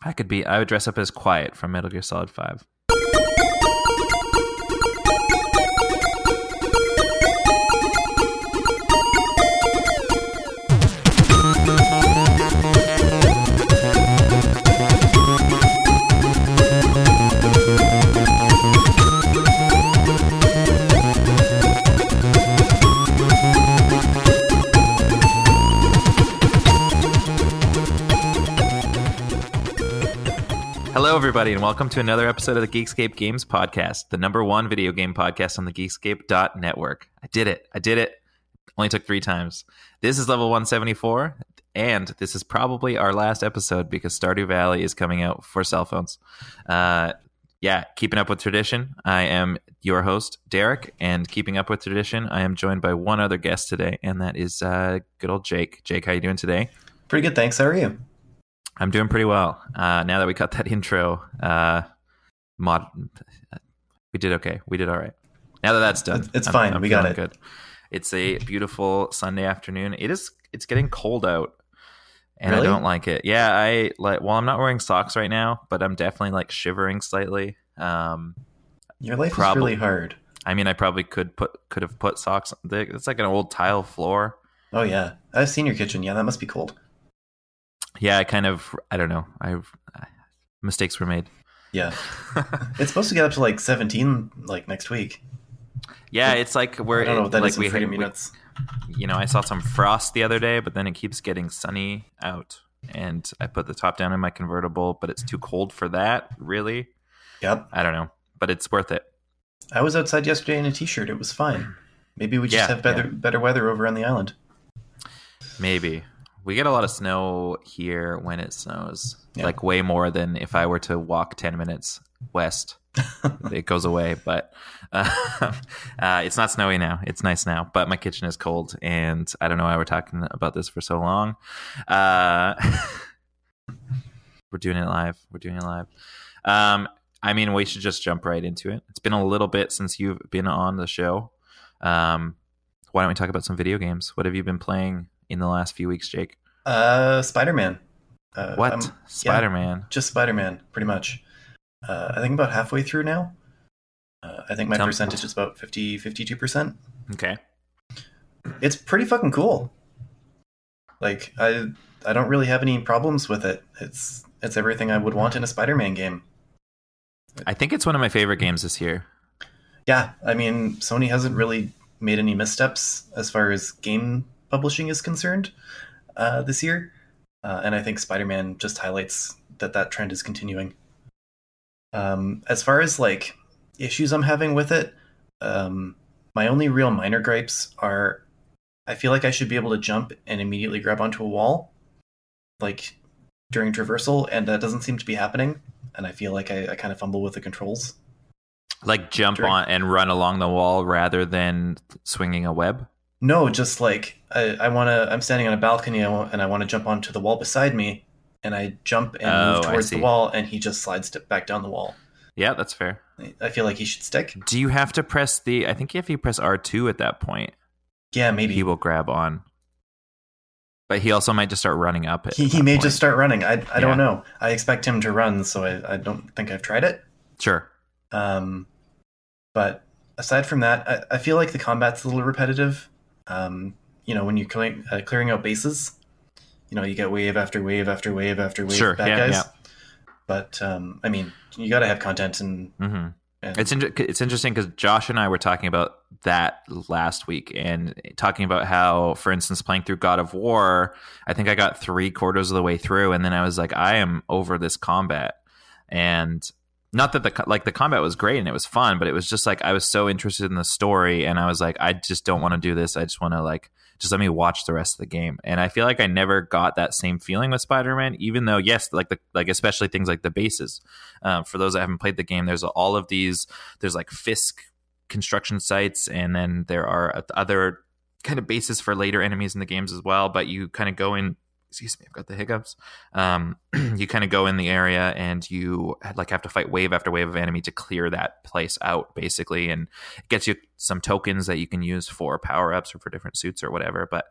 I would dress up as Quiet from Metal Gear Solid V. Hello, everybody, and welcome to another episode of the Geekscape Games Podcast, the number one video game podcast on the Geekscape.network. I did it. Only took 3 times. This is level 174, and this is probably our last episode because Stardew Valley is coming out for cell phones. Keeping up with tradition, I am your host, Derek, and keeping up with tradition, I am joined by one other guest today, and that is good old Jake. Jake, how you doing today? Pretty good, thanks. How are you? I'm doing pretty well. Now that we cut that intro, we did okay. We did all right. Now that that's done, it's fine. I'm we got it. Good. It's a beautiful Sunday afternoon. It's getting cold out, and really? I don't like it. Yeah, I'm not wearing socks right now, but I'm definitely like shivering slightly. Your life is really hard. I mean, I probably could have put socks. It's like an old tile floor. Oh yeah, I've seen your kitchen. Yeah, that must be cold. Yeah, I don't know. Mistakes were made. Yeah. It's supposed to get up to like 17 like next week. Yeah, it's like we're I don't know what that like is we had minutes. You know, I saw some frost the other day, but then it keeps getting sunny out. And I put the top down in my convertible, but it's too cold for that, really. Yep. I don't know, but it's worth it. I was outside yesterday in a t-shirt. It was fine. Maybe we just have better weather over on the island. Maybe. We get a lot of snow here when it snows, like way more than if I were to walk 10 minutes west. It goes away, but it's not snowy now. It's nice now, but my kitchen is cold, and I don't know why we're talking about this for so long. We're doing it live. I mean, we should just jump right into it. It's been a little bit since you've been on the show. Why don't we talk about some video games? What have you been playing in the last few weeks, Jake? Spider-Man. Spider-Man? Yeah, just Spider-Man, pretty much. I think about halfway through now. I think my percentage is about 52%. Okay. It's pretty fucking cool. Like, I don't really have any problems with it. It's everything I would want in a Spider-Man game. I think it's one of my favorite games this year. Yeah, I mean, Sony hasn't really made any missteps as far as game publishing is concerned this year, and I think Spider-Man just highlights that trend is continuing. As far as like issues I'm having with it, my only real minor gripes are I feel like I should be able to jump and immediately grab onto a wall like during traversal, and that doesn't seem to be happening, and I feel like I kind of fumble with the controls. Like jump on and run along the wall rather than swinging a web? No, just like I'm standing on a balcony and I want to jump onto the wall beside me, and I jump and move towards the wall, and he just slides back down the wall. Yeah, that's fair. I feel like he should stick. Do you have to press I think if you press R2 at that point. Yeah, maybe. He will grab on. But he also might just start running up. He may just start running. I don't know. I expect him to run, so I don't think I've tried it. Sure. But aside from that, I feel like the combat's a little repetitive. You know, when you're clearing out bases, you know, you get wave after wave after wave after wave. Sure, guys. Yeah. But, I mean, you got to have content. And, mm-hmm. It's interesting because Josh and I were talking about that last week and talking about how, for instance, playing through God of War, I think I got 3/4 of the way through. And then I was like, I am over this combat. And not that the combat was great and it was fun, but it was just like I was so interested in the story, and I was like, I just don't want to do this. I just want to just let me watch the rest of the game. And I feel like I never got that same feeling with Spider-Man, even though yes, especially things like the bases. For those that haven't played the game, there's all of these. There's like Fisk construction sites, and then there are other kind of bases for later enemies in the games as well. But you kind of go in. Excuse me, I've got the hiccups. You kind of go in the area and you have to fight wave after wave of enemy to clear that place out, basically, and it gets you some tokens that you can use for power ups or for different suits or whatever. But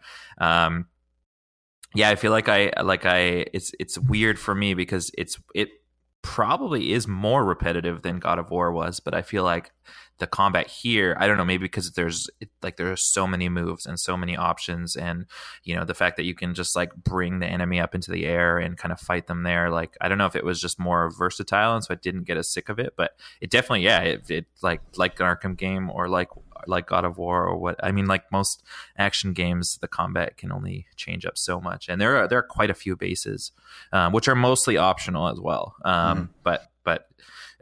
yeah, I feel like it's weird for me because it probably is more repetitive than God of War was, but I feel like the combat here, I don't know, maybe because there are so many moves and so many options, and you know, the fact that you can just like bring the enemy up into the air and kind of fight them there, like I don't know if it was just more versatile and so I didn't get as sick of it, but it definitely, yeah, it like an Arkham game or like God of War, or what I mean, like most action games, the combat can only change up so much, and there are quite a few bases, which are mostly optional as well.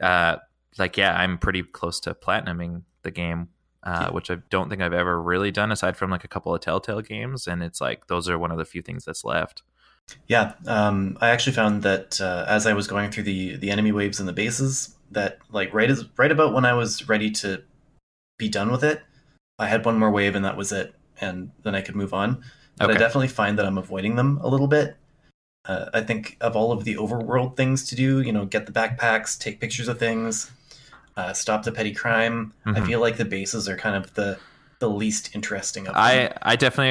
But I'm pretty close to platinuming the game, which I don't think I've ever really done aside from like a couple of Telltale games, and it's like those are one of the few things that's left. Yeah, I actually found that as I was going through the enemy waves and the bases, that like right about when I was ready to be done with it, I had one more wave and that was it, and then I could move on. But okay. I definitely find that I'm avoiding them a little bit. I think of all of the overworld things to do, you know, get the backpacks, take pictures of things, stop the petty crime. Mm-hmm. I feel like the bases are kind of the least interesting of them. I think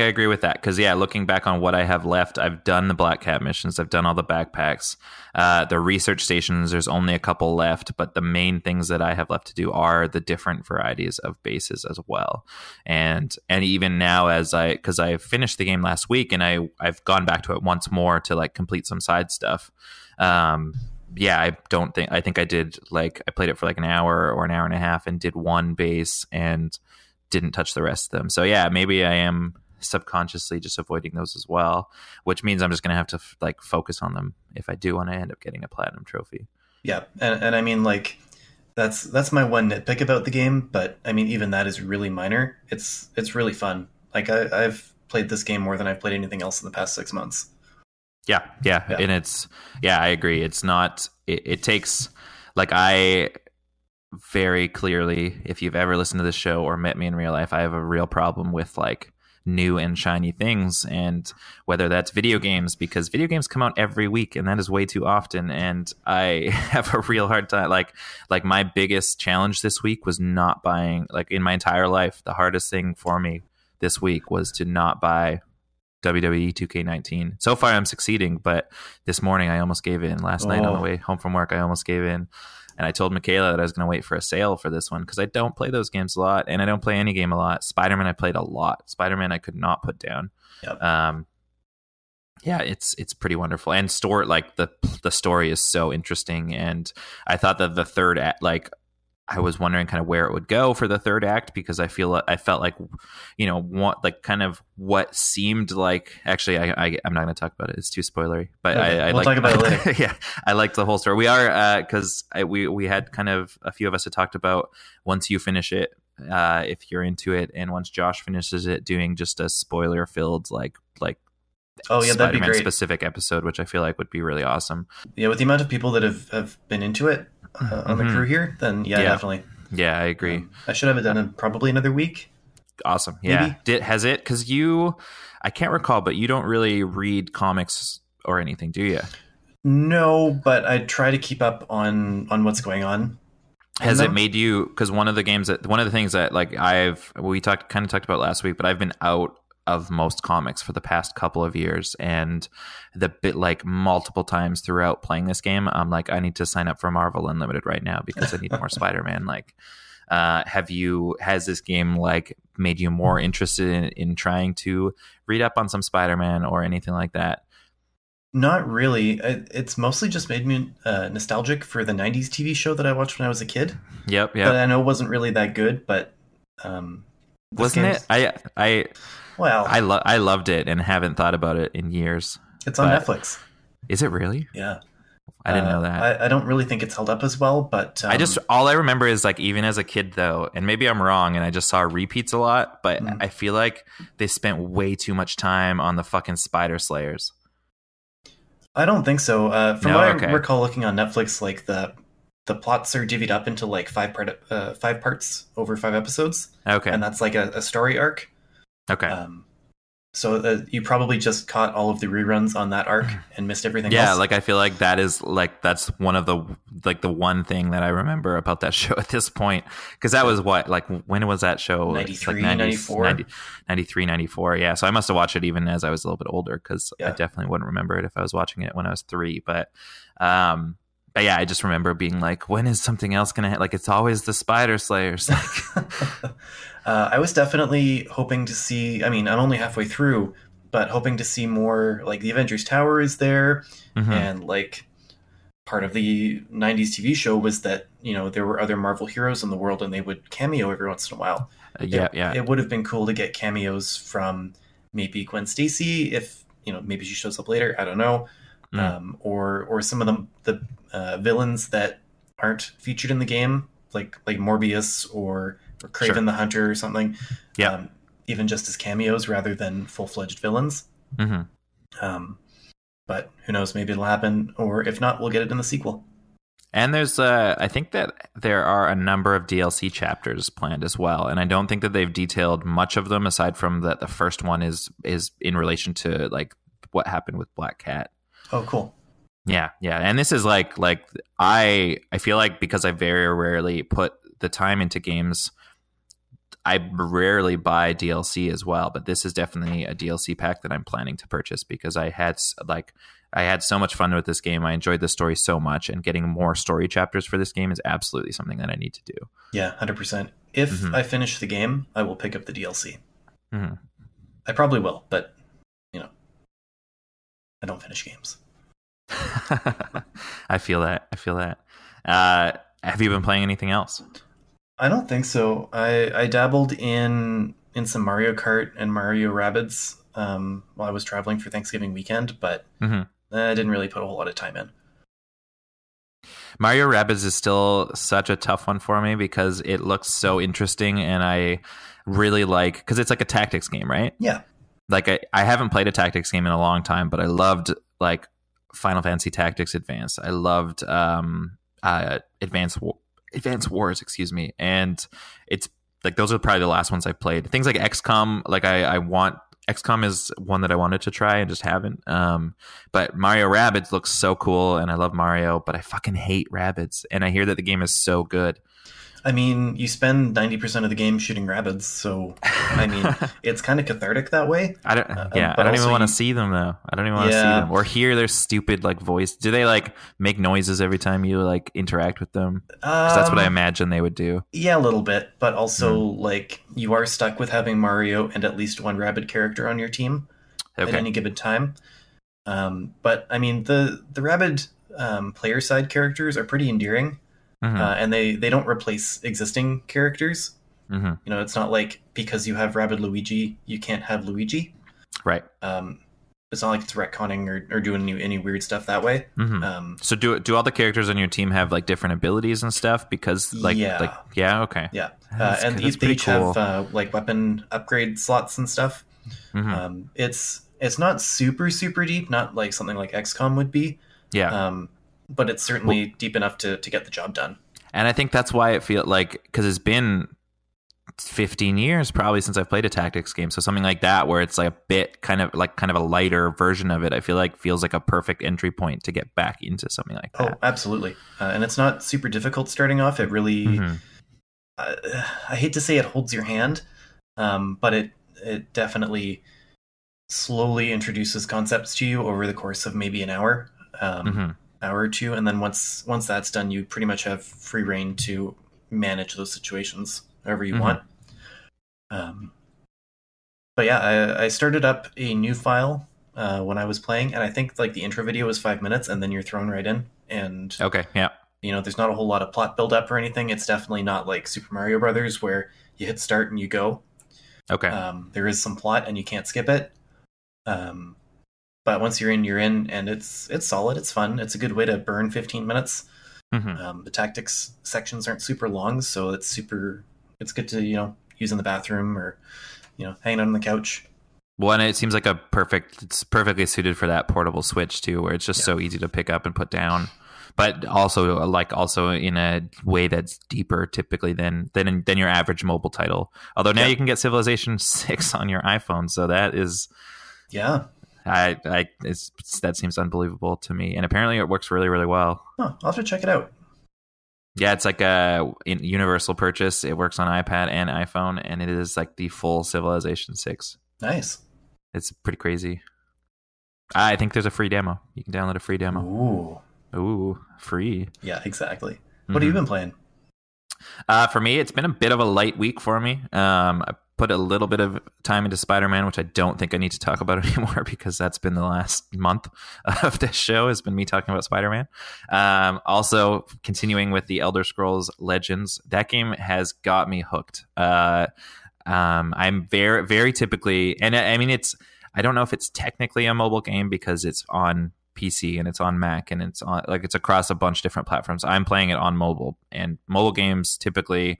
I agree with that, because yeah, looking back on what I have left, I've done the Black Cat missions, I've done all the backpacks, the research stations, there's only a couple left, but the main things that I have left to do are the different varieties of bases as well, and even now, as I, because I finished the game last week and I've gone back to it once more to like complete some side stuff. Yeah, I think I did, like I played it for like an hour or an hour and a half and did one base and didn't touch the rest of them. So yeah, maybe I am subconsciously just avoiding those as well, which means I'm just going to have to like focus on them if I do want to end up getting a platinum trophy. Yeah. And I mean, like that's my one nitpick about the game, but I mean, even that is really minor. It's really fun. Like I've played this game more than I've played anything else in the past 6 months. Yeah. And it's, yeah, I agree. It's not, it takes, like I very clearly, if you've ever listened to this show or met me in real life, I have a real problem with like new and shiny things, and whether that's video games, because video games come out every week and that is way too often, and I have a real hard time, like my biggest challenge this week was not buying, like in my entire life, the hardest thing for me this week was to not buy WWE 2K19. So far I'm succeeding, but this morning I almost gave in. Last night on the way home from work I almost gave in, and I told Michaela that I was going to wait for a sale for this one, because I don't play those games a lot, and I don't play any game a lot. Spider-Man I played a lot. Spider-Man I could not put down. Yep. Yeah, it's pretty wonderful, and story, like the story is so interesting, and I thought that the third act, like I was wondering kind of where it would go for the third act, because I felt like, you know, what seemed like, actually, I'm not going to talk about it. It's too spoilery, but okay, we'll talk about it later. Yeah. I liked the whole story. We are, cause we had kind of, a few of us had talked about once you finish it, if you're into it, and once Josh finishes it, doing just a spoiler filled, like, oh yeah, Spider-Man, that'd be great. Specific episode, which I feel like would be really awesome. Yeah. With the amount of people that have been into it, on the crew here, then yeah, definitely. Yeah, I agree. I should have it done in probably another week. Awesome. Yeah. Maybe. Has it? Because I can't recall, but you don't really read comics or anything, do you? No, but I try to keep up on what's going on. Has it made you? Because one of the things that like we kind of talked about last week, but I've been out of most comics for the past couple of years, and the bit like multiple times throughout playing this game, I'm like, I need to sign up for Marvel Unlimited right now because I need more Spider-Man. Like, has this game like made you more interested in trying to read up on some Spider-Man or anything like that? Not really. It's mostly just made me nostalgic for the 90s TV show that I watched when I was a kid. Yep. But I know it wasn't really that good, but wasn't it? Well, I loved it and haven't thought about it in years. It's on Netflix. Is it really? Yeah. I didn't know that. I don't really think it's held up as well, but all I remember is like, even as a kid though, and maybe I'm wrong and I just saw repeats a lot, but I feel like they spent way too much time on the fucking spider slayers. I don't think so. I recall looking on Netflix, like the plots are divvied up into like five parts over 5 episodes. Okay. And that's like a story arc. Okay. So you probably just caught all of the reruns on that arc and missed everything else. Yeah, like I feel like that is like that's one of the like the one thing that I remember about that show at this point, because that was what, like when was that show? 93, like 94. 93, 94. Yeah, so I must have watched it even as I was a little bit older, because I definitely wouldn't remember it if I was watching it when I was 3. But yeah, I just remember being like, when is something else going to hit? Like, it's always the Spider Slayers. I was definitely hoping to see, I mean, I'm only halfway through, but hoping to see more, like, the Avengers Tower is there. Mm-hmm. And, like, part of the 90s TV show was that, you know, there were other Marvel heroes in the world and they would cameo every once in a while. It would have been cool to get cameos from maybe Gwen Stacy, if, you know, maybe she shows up later. I don't know. Or some of the villains that aren't featured in the game, like Morbius or Kraven the Hunter or something. Yeah. Even just as cameos rather than full-fledged villains. Mm-hmm. But who knows, maybe it'll happen, or if not, we'll get it in the sequel. And there's, I think that there are a number of DLC chapters planned as well, and I don't think that they've detailed much of them aside from that the first one is in relation to like what happened with Black Cat. Oh, cool. Yeah, yeah. And this is like I feel like because I very rarely put the time into games, I rarely buy DLC as well. But this is definitely a DLC pack that I'm planning to purchase, because I had so much fun with this game. I enjoyed the story so much, and getting more story chapters for this game is absolutely something that I need to do. Yeah, 100%. If I finish the game, I will pick up the DLC. Mm-hmm. I probably will, but you know, I don't finish games. I feel that. Have you been playing anything else? I don't think so. I dabbled in some Mario Kart and Mario Rabbids while I was traveling for Thanksgiving weekend, but I didn't really put a whole lot of time in. Mario Rabbids is still such a tough one for me because it looks so interesting, and I really like, because it's like a tactics game, right? Yeah. Like I haven't played a tactics game in a long time, but I loved like Final Fantasy Tactics Advance. I loved Advance Wars, excuse me. And it's like those are probably the last ones I played. Things like XCOM, like XCOM is one that I wanted to try and just haven't. But Mario Rabbids looks so cool, and I love Mario, but I fucking hate Rabbids. And I hear that the game is so good. I mean, you spend 90% of the game shooting rabbits, so I mean, it's kind of cathartic that way. I don't even want to see them though. I don't even want to see them or hear their stupid like voice. Do they like make noises every time you like interact with them? Because that's what I imagine they would do. Yeah, a little bit, but also like you are stuck with having Mario and at least one rabbit character on your team at any given time. But I mean, the rabbit player side characters are pretty endearing. And they don't replace existing characters. Mm-hmm. You know, it's not like because you have Rabbid Luigi, you can't have Luigi. Right. It's not like it's retconning or doing any weird stuff that way. Mm-hmm. So do all the characters on your team have like different abilities and stuff? Because yeah. And they each have like weapon upgrade slots and stuff. Mm-hmm. It's not super deep, not like something like XCOM would be. Yeah. But it's certainly deep enough to get the job done. And I think that's why it feels like, because it's been 15 years probably since I've played a tactics game. So something like that, where it's like a bit kind of a lighter version of it, I feel like feels like a perfect entry point to get back into something like that. Oh, absolutely. And it's not super difficult starting off. It really, I hate to say it holds your hand, but it definitely slowly introduces concepts to you over the course of maybe an hour. Hour or two, and then once that's done, you pretty much have free reign to manage those situations however you want. But yeah, I started up a new file when I was playing, and I think like the intro video was 5 minutes, and then you're thrown right in. And you know, there's not a whole lot of plot build up or anything. It's definitely not like Super Mario Brothers where you hit start and you go. Okay. There is some plot, and you can't skip it. But once you're in, and it's solid. It's fun. It's a good way to burn 15 minutes. The tactics sections aren't super long, so it's good to, you know, use in the bathroom or, you know, hanging out on the couch. Well, and it seems like it's perfectly suited for that portable Switch too, where it's just so easy to pick up and put down. but also like also in a way that's deeper typically than your average mobile title. Although now you can get Civilization 6 on your iPhone, so that is that seems unbelievable to me, and apparently it works really, really well. Huh, I'll have to check it out. Yeah, it's like a universal purchase. It works on iPad and iPhone, and it is like the full Civilization 6. Nice. It's pretty crazy. I think there's a free demo. You can download a free demo. Ooh, free. Yeah, exactly. Mm-hmm. What have you been playing? For me, it's been a bit of a light week for me. I put a little bit of time into Spider-Man, which I don't think I need to talk about anymore because that's been the last month of this show has been me talking about Spider-Man. Also, continuing with the Elder Scrolls Legends, that game has got me hooked. I'm very, very typically, and I mean, it's, I don't know if it's technically a mobile game because it's on PC and it's on Mac and it's on like it's across a bunch of different platforms. I'm playing it on mobile, and mobile games typically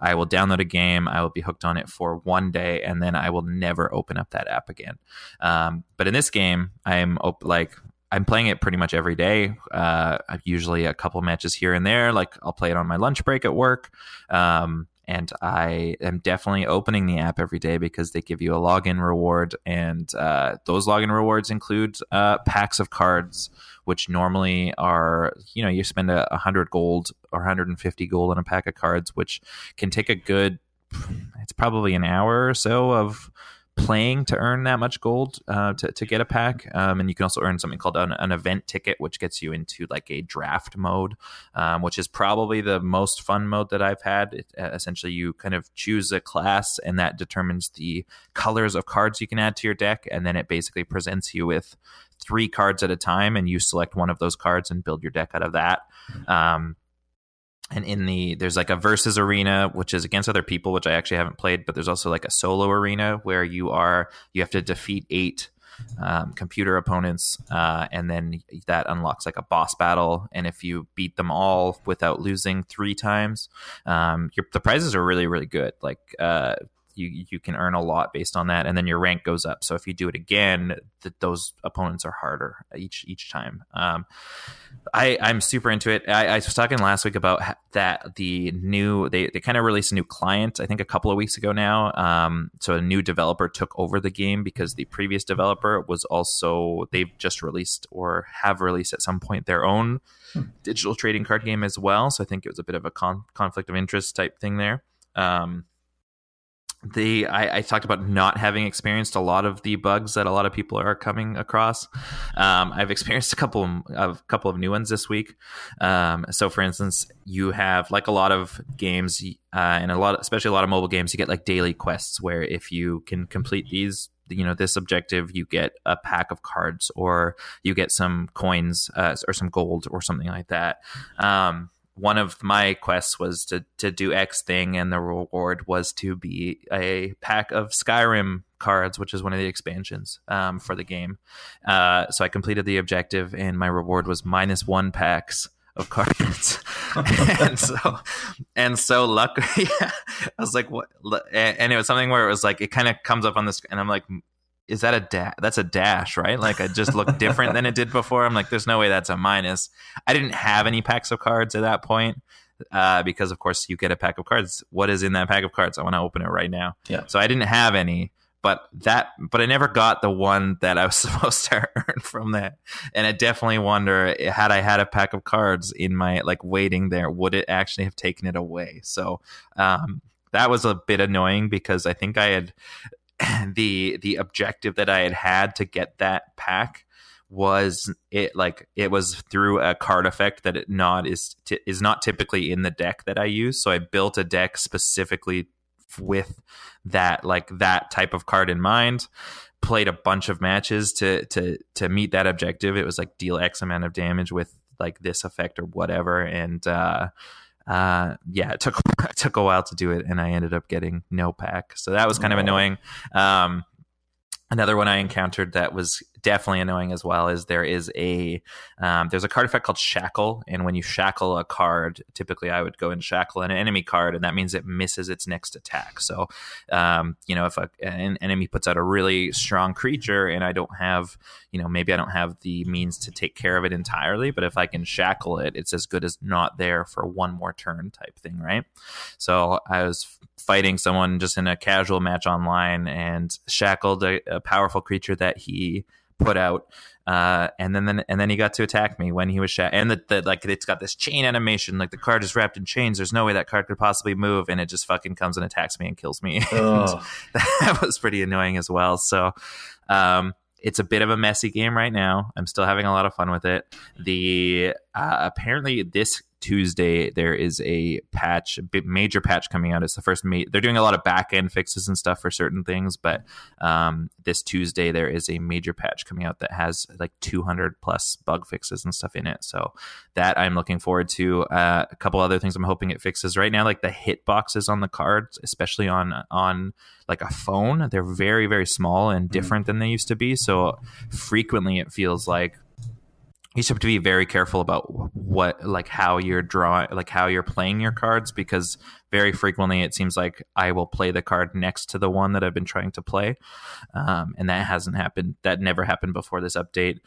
I will download a game, I will be hooked on it for one day, and then I will never open up that app again. But in this game, I'm playing it pretty much every day. Usually a couple matches here and there. Like I'll play it on my lunch break at work. And I am definitely opening the app every day because they give you a login reward. And those login rewards include packs of cards, which normally are, you know, you spend 100 gold or 150 gold on a pack of cards, which can take a good, it's probably an hour or so of playing to earn that much gold to get a pack. And you can also earn something called an event ticket, which gets you into like a draft mode, which is probably the most fun mode that I've had. Essentially, you kind of choose a class and that determines the colors of cards you can add to your deck. And then it basically presents you with 3 cards at a time, and you select one of those cards and build your deck out of that. And there's like a versus arena, which is against other people, which I actually haven't played, but there's also like a solo arena where you have to defeat 8 computer opponents. And then that unlocks like a boss battle. And if you beat them all without losing 3 times, the prizes are really, really good. Like, you can earn a lot based on that, and then your rank goes up. So if you do it again, those opponents are harder each time. I'm super into it. I was talking last week about that they kind of released a new client, I think a couple of weeks ago now. So a new developer took over the game because the previous developer was also, they've just released or have released at some point their own digital trading card game as well. So I think it was a bit of a conflict of interest type thing there. I talked about not having experienced a lot of the bugs that a lot of people are coming across. I've experienced a couple of new ones this week. So for instance, you have like a lot of games, and especially a lot of mobile games, you get like daily quests where if you can complete these, you know, this objective, you get a pack of cards or you get some coins, or some gold or something like that. One of my quests was to do X thing, and the reward was to be a pack of Skyrim cards, which is one of the expansions for the game. So I completed the objective, and my reward was -1 packs of cards. and so luckily, yeah, I was like, what? And it was something where it was like it kind of comes up on the screen, and I'm like, is that that's a dash, right? Like it just looked different than it did before. I'm like, there's no way that's a minus. I didn't have any packs of cards at that point because, of course, you get a pack of cards. What is in that pack of cards? I want to open it right now. Yeah. So I didn't have any, but I never got the one that I was supposed to earn from that. And I definitely wonder, had I had a pack of cards in my like waiting there, would it actually have taken it away? So that was a bit annoying because I think I had. The objective that I had to get that pack was it was through a card effect that is not typically in the deck that I use. So I built a deck specifically with that type of card in mind. Played a bunch of matches to meet that objective. It was like deal X amount of damage with like this effect or whatever, and it took a while to do it, and I ended up getting no pack, so that was kind of annoying. Another one I encountered that was definitely annoying as well is there is there's a card effect called Shackle, and when you shackle a card, typically I would go and shackle an enemy card, and that means it misses its next attack. So, if an enemy puts out a really strong creature, and I don't have, maybe I don't have the means to take care of it entirely, but if I can shackle it, it's as good as not there for one more turn type thing, right? So I was fighting someone just in a casual match online and shackled a powerful creature that he put out, and then he got to attack me when he was shackled. And the it's got this chain animation, like the card is wrapped in chains. There's no way that card could possibly move, and it just fucking comes and attacks me and kills me. Oh. That was pretty annoying as well. So, it's a bit of a messy game right now. I'm still having a lot of fun with it. Apparently this Tuesday there is a major patch coming out. It's the first. They're doing a lot of back end fixes and stuff for certain things, but this Tuesday there is a major patch coming out that has like 200 plus bug fixes and stuff in it. So that I'm looking forward to. A couple other things I'm hoping it fixes right now, like the hit boxes on the cards, especially on like a phone. They're very, very small and different than they used to be. So frequently it feels like you should have to be very careful about how you're playing your cards, because very frequently it seems like I will play the card next to the one that I've been trying to play. And that hasn't happened. That never happened before this update.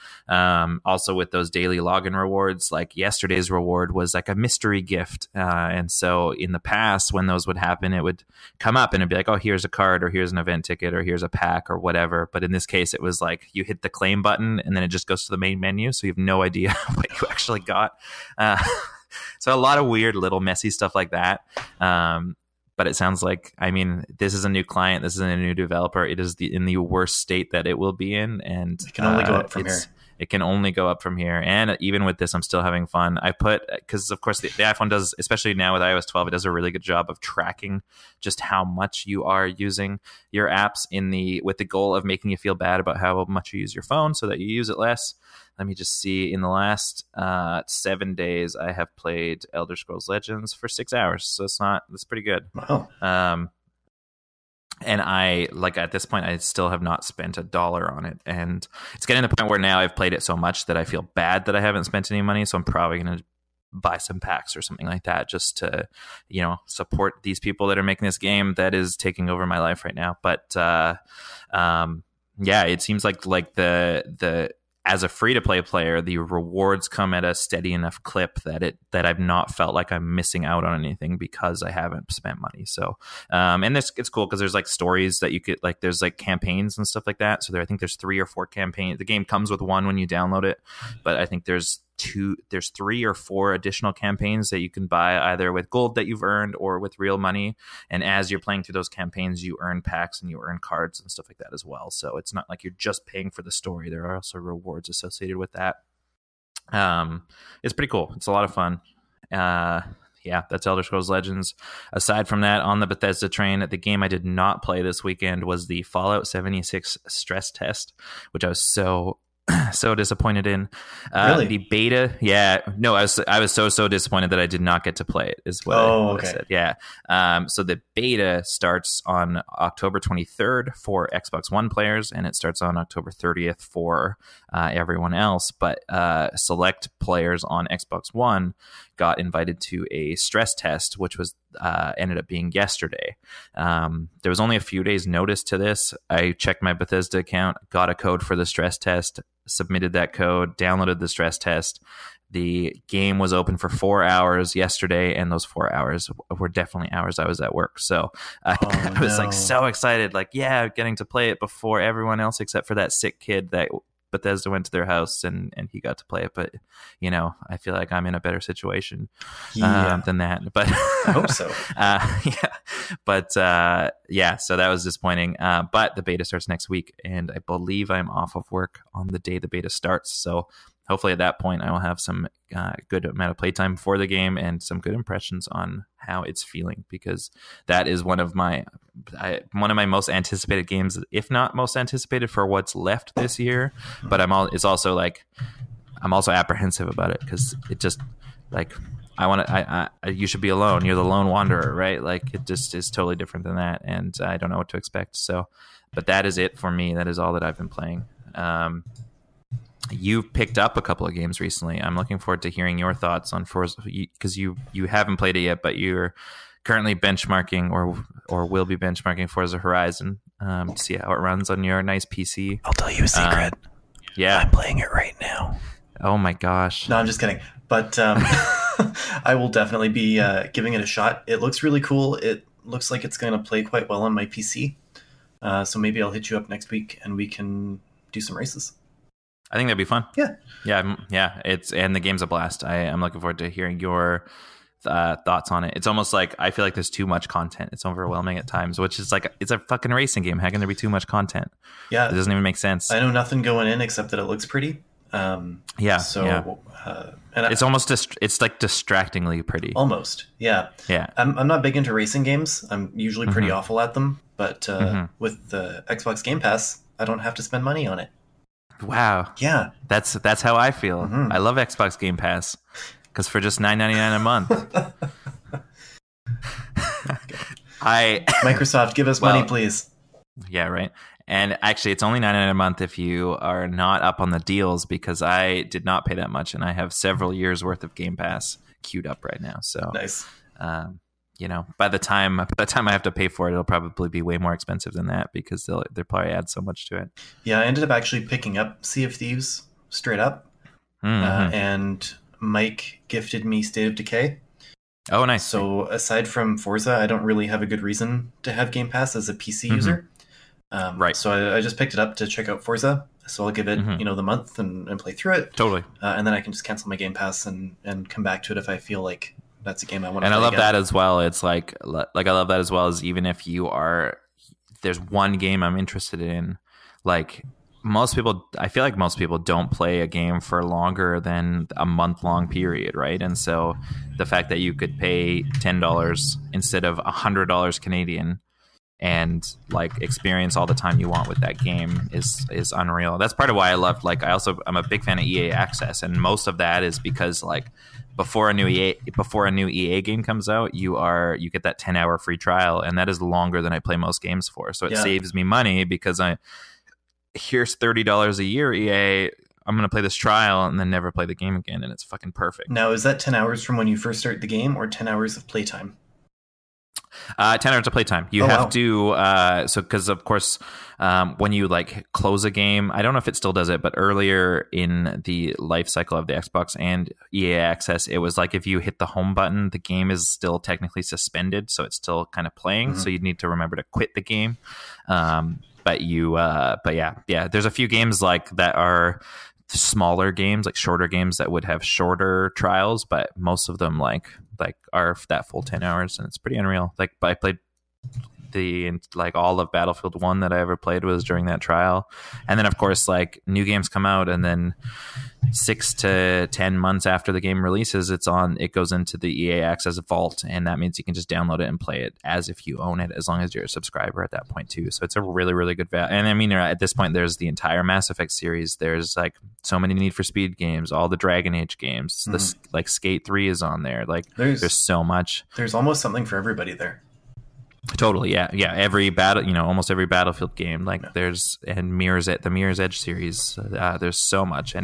Also with those daily login rewards, like yesterday's reward was like a mystery gift. And so in the past when those would happen, it would come up and it'd be like, oh, here's a card, or here's an event ticket, or here's a pack, or whatever. But in this case, it was like you hit the claim button and then it just goes to the main menu. So you have no idea what you actually got. So a lot of weird little messy stuff like that. But it sounds like, this is a new client. This is a new developer. It is in the worst state that it will be in. And it can only go up from here. It can only go up from here. And even with this, I'm still having fun. Because of course the iPhone does, especially now with iOS 12, it does a really good job of tracking just how much you are using your apps with the goal of making you feel bad about how much you use your phone so that you use it less. Let me just see. In the last 7 days, I have played Elder Scrolls Legends for 6 hours. So that's pretty good. Wow. And I, like, at this point, I still have not spent $1 on it. And it's getting to the point where now I've played it so much that I feel bad that I haven't spent any money. So I'm probably going to buy some packs or something like that just to, support these people that are making this game that is taking over my life right now. But, it seems like the as a free-to-play player, the rewards come at a steady enough clip that I've not felt like I'm missing out on anything because I haven't spent money. So, and it's cool because there's like stories that you could like. There's like campaigns and stuff like that. So I think there's 3 or 4 campaigns. The game comes with one when you download it, but I think there's 3 or 4 additional campaigns that you can buy either with gold that you've earned or with real money. And as you're playing through those campaigns, you earn packs and you earn cards and stuff like that as well. So it's not like you're just paying for the story. There are also rewards associated with that. It's pretty cool. It's a lot of fun. That's Elder Scrolls Legends. Aside from that, on the Bethesda train, the game I did not play this weekend was the Fallout 76 stress test, which I was so disappointed in. Really? The beta, yeah. No, I was so disappointed that I did not get to play it as well. Oh, okay. I said. Yeah. So the beta starts on October 23rd for Xbox One players, and it starts on October 30th for everyone else. But select players on Xbox One got invited to a stress test, which was ended up being yesterday. There was only a few days notice to this. I checked my Bethesda account, got a code for the stress test, submitted that code, downloaded the stress test. The game was open for 4 hours yesterday, and those 4 hours were definitely hours I was at work. So I was like so excited, like, yeah, getting to play it before everyone else except for that sick kid that Bethesda went to their house and he got to play it. But, I feel like I'm in a better situation than that. But I hope so. So that was disappointing. But the beta starts next week, and I believe I'm off of work on the day the beta starts. So hopefully at that point I will have some good amount of playtime for the game and some good impressions on how it's feeling, because that is one of my most anticipated games, if not most anticipated for what's left this year. But I'm also apprehensive about it because it just like you should be alone. You're the lone wanderer, right? Like it just is totally different than that, and I don't know what to expect. So, but that is it for me. That is all that I've been playing. You've picked up a couple of games recently. I'm looking forward to hearing your thoughts on Forza, because you haven't played it yet, but you're currently benchmarking or will be benchmarking Forza Horizon to see how it runs on your nice PC. I'll tell you a secret. Yeah, I'm playing it right now. Oh my gosh! No, I'm just kidding. But I will definitely be giving it a shot. It looks really cool. It looks like it's going to play quite well on my PC. So maybe I'll hit you up next week and we can do some races. I think that'd be fun. Yeah. It's, and the game's a blast. I'm looking forward to hearing your thoughts on it. It's almost like I feel like there's too much content. It's overwhelming at times, which is like, it's a fucking racing game. How can there be too much content? Yeah, it doesn't even make sense. I know nothing going in except that it looks pretty. And it's almost it's like distractingly pretty. Almost, yeah. I'm not big into racing games. I'm usually pretty awful at them, but with the Xbox Game Pass, I don't have to spend money on it. Wow. Yeah, that's how I feel. I love Xbox Game Pass because for just $9.99 a month, Microsoft, give us money, please. Yeah, right. And actually, it's only $9.99 a month if you are not up on the deals, because I did not pay that much, and I have several years' worth of Game Pass queued up right now. So nice. By the time I have to pay for it, it'll probably be way more expensive than that, because they'll probably add so much to it. Yeah, I ended up actually picking up Sea of Thieves straight up, and Mike gifted me State of Decay. Oh, nice. So aside from Forza, I don't really have a good reason to have Game Pass as a PC user. Right. So I just picked it up to check out Forza. So I'll give it, the month and play through it. Totally. And then I can just cancel my Game Pass and come back to it if I feel like that's a game I want to play. And I love that as well. It's like I love that as well as even if there's one game I'm interested in, like I feel like most people don't play a game for longer than a month-long period, right? And so the fact that you could pay $10 instead of $100 Canadian and like experience all the time you want with that game is unreal. That's part of why I loved, like, I'm a big fan of EA Access, and most of that is because like before a new EA game comes out, you get that 10-hour free trial, and that is longer than I play most games for. So it saves me money because here's $30 a year, EA, I'm going to play this trial and then never play the game again, and it's fucking perfect. Now, is that 10 hours from when you first start the game or 10 hours of playtime? 10 hours of playtime. You have to, so because of course, when you like close a game, I don't know if it still does it, but earlier in the life cycle of the Xbox and EA Access, it was like if you hit the home button, the game is still technically suspended, so it's still kind of playing. So you'd need to remember to quit the game. But there's a few games like that are smaller games, like shorter games that would have shorter trials, but most of them like are that full 10 hours, and it's pretty unreal. Like I played all of Battlefield 1 that I ever played was during that trial. And then of course, like, new games come out, and then 6 to 10 months after the game releases, it goes into the EA Access vault, and that means you can just download it and play it as if you own it, as long as you're a subscriber at that point too. So it's a really, really good value. And I mean, at this point, there's the entire Mass Effect series. There's like so many Need for Speed games, all the Dragon Age games. Like Skate 3 is on there. Like there's so much. There's almost something for everybody there. Totally, yeah. Every battle, almost every Battlefield game, like there's, and the Mirror's Edge series. There's so much,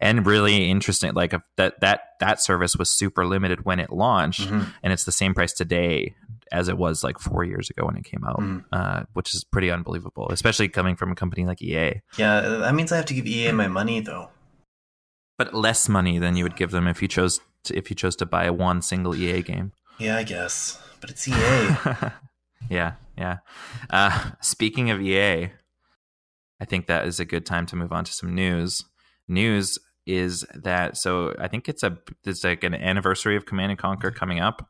and really interesting. Like that service was super limited when it launched, and it's the same price today as it was like 4 years ago when it came out, which is pretty unbelievable, especially coming from a company like EA. Yeah, that means I have to give EA my money though, but less money than you would give them if you chose to buy one single EA game. Yeah, I guess, but it's EA. Yeah. Speaking of EA, I think that is a good time to move on to some news. News is that, so I think it's like an anniversary of Command & Conquer coming up.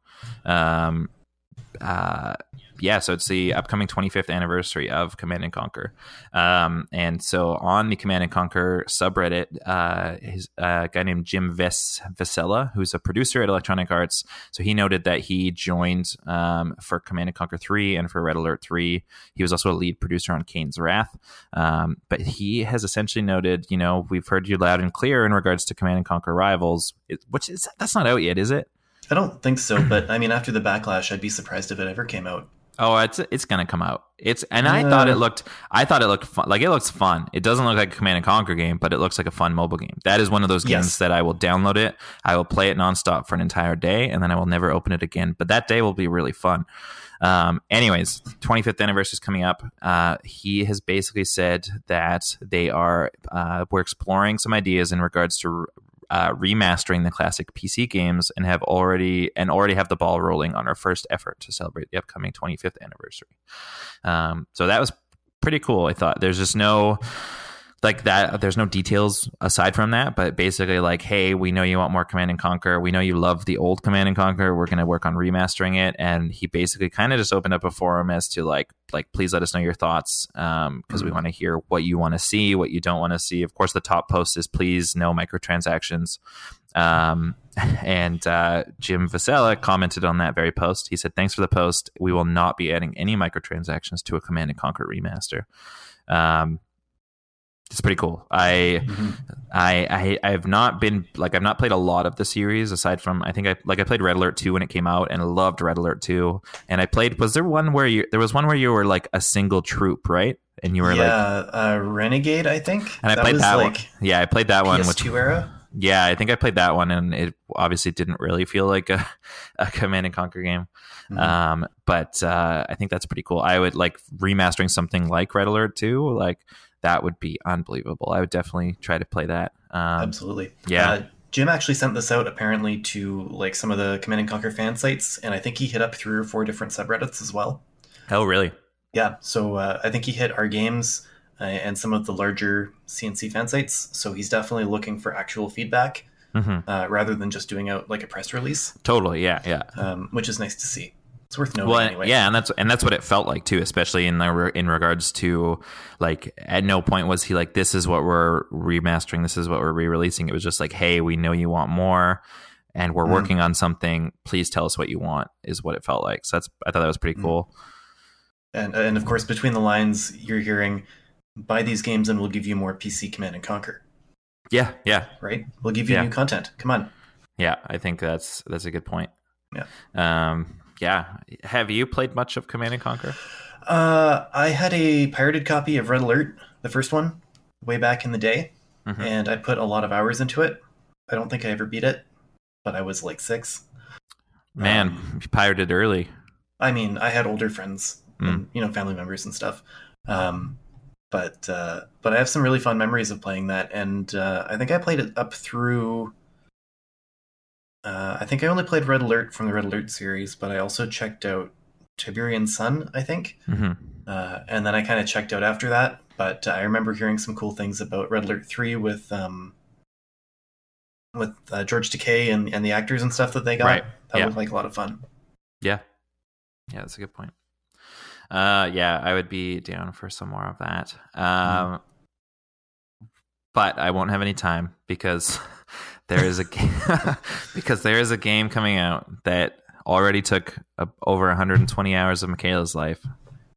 So it's the upcoming 25th anniversary of Command & Conquer. And so on the Command & Conquer subreddit, a guy named Jim Vessella, who's a producer at Electronic Arts, so he noted that he joined for Command & Conquer 3 and for Red Alert 3. He was also a lead producer on Kane's Wrath. But he has essentially noted, we've heard you loud and clear in regards to Command & Conquer Rivals, that's not out yet, is it? I don't think so, but I mean, after the backlash, I'd be surprised if it ever came out. Oh, it's gonna come out. I thought it looked fun. Like, it looks fun. It doesn't look like a Command and Conquer game, but it looks like a fun mobile game. That is one of those games that I will download it. I will play it nonstop for an entire day, and then I will never open it again. But that day will be really fun. Anyways, 25th anniversary is coming up. He has basically said that they are we're exploring some ideas in regards to remastering the classic PC games, and have already have the ball rolling on our first effort to celebrate the upcoming 25th anniversary. So that was pretty cool. I thought there's just no like that. There's no details aside from that, but basically like, hey, we know you want more Command and Conquer. We know you love the old Command and Conquer. We're going to work on remastering it. And he basically kind of just opened up a forum as to like, please let us know your thoughts, because we want to hear what you want to see, what you don't want to see. Of course, the top post is please no microtransactions. And Jim Vessella commented on that very post. He said, thanks for the post. We will not be adding any microtransactions to a Command and Conquer remaster. It's pretty cool. I have not been like, I've not played a lot of the series aside from, I think I played Red Alert 2 when it came out, and loved Red Alert 2. And I played, there was one where you were like a single troop, right? And you were Renegade, I think. And I played that one. Yeah, I played that one. PS2 era? Yeah, I think I played that one, and it obviously didn't really feel like a Command and Conquer game. Mm-hmm. But I think that's pretty cool. I would like remastering something like Red Alert 2, like that would be unbelievable. I would definitely try to play that. Absolutely. Yeah. Jim actually sent this out apparently to like some of the Command and Conquer fan sites, and I think he hit up 3 or 4 different subreddits as well. Oh, really? Yeah. So I think he hit Our Games and some of the larger CNC fan sites. So he's definitely looking for actual feedback rather than just doing out like a press release. Totally. Yeah. Yeah. Which is nice to see. It's worth knowing anyway. Yeah, and that's what it felt like too, especially in regards to like at no point was he like, this is what we're remastering, this is what we're re-releasing. It was just like, hey, we know you want more, and we're working on something. Please tell us what you want, is what it felt like. So I thought that was pretty cool. And of course, between the lines, you're hearing, buy these games and we'll give you more PC Command and Conquer. Yeah, yeah, right. We'll give you new content. Come on. Yeah, I think that's a good point. Yeah. Yeah. Have you played much of Command and Conquer? I had a pirated copy of Red Alert, the first one, way back in the day, and I put a lot of hours into it. I don't think I ever beat it, but I was like 6. Man, you pirated early. I mean, I had older friends, and, you know, family members and stuff. But I have some really fond memories of playing that, and I think I played it up through... I think I only played Red Alert from the Red Alert series, but I also checked out Tiberian Sun, I think. And then I kind of checked out after that. But I remember hearing some cool things about Red Alert 3 with George Takei and the actors and stuff that they got. Right. That looked like a lot of fun. Yeah. Yeah, that's a good point. Yeah, I would be down for some more of that. But I won't have any time because... There is a game coming out that already took over 120 hours of Michaela's life,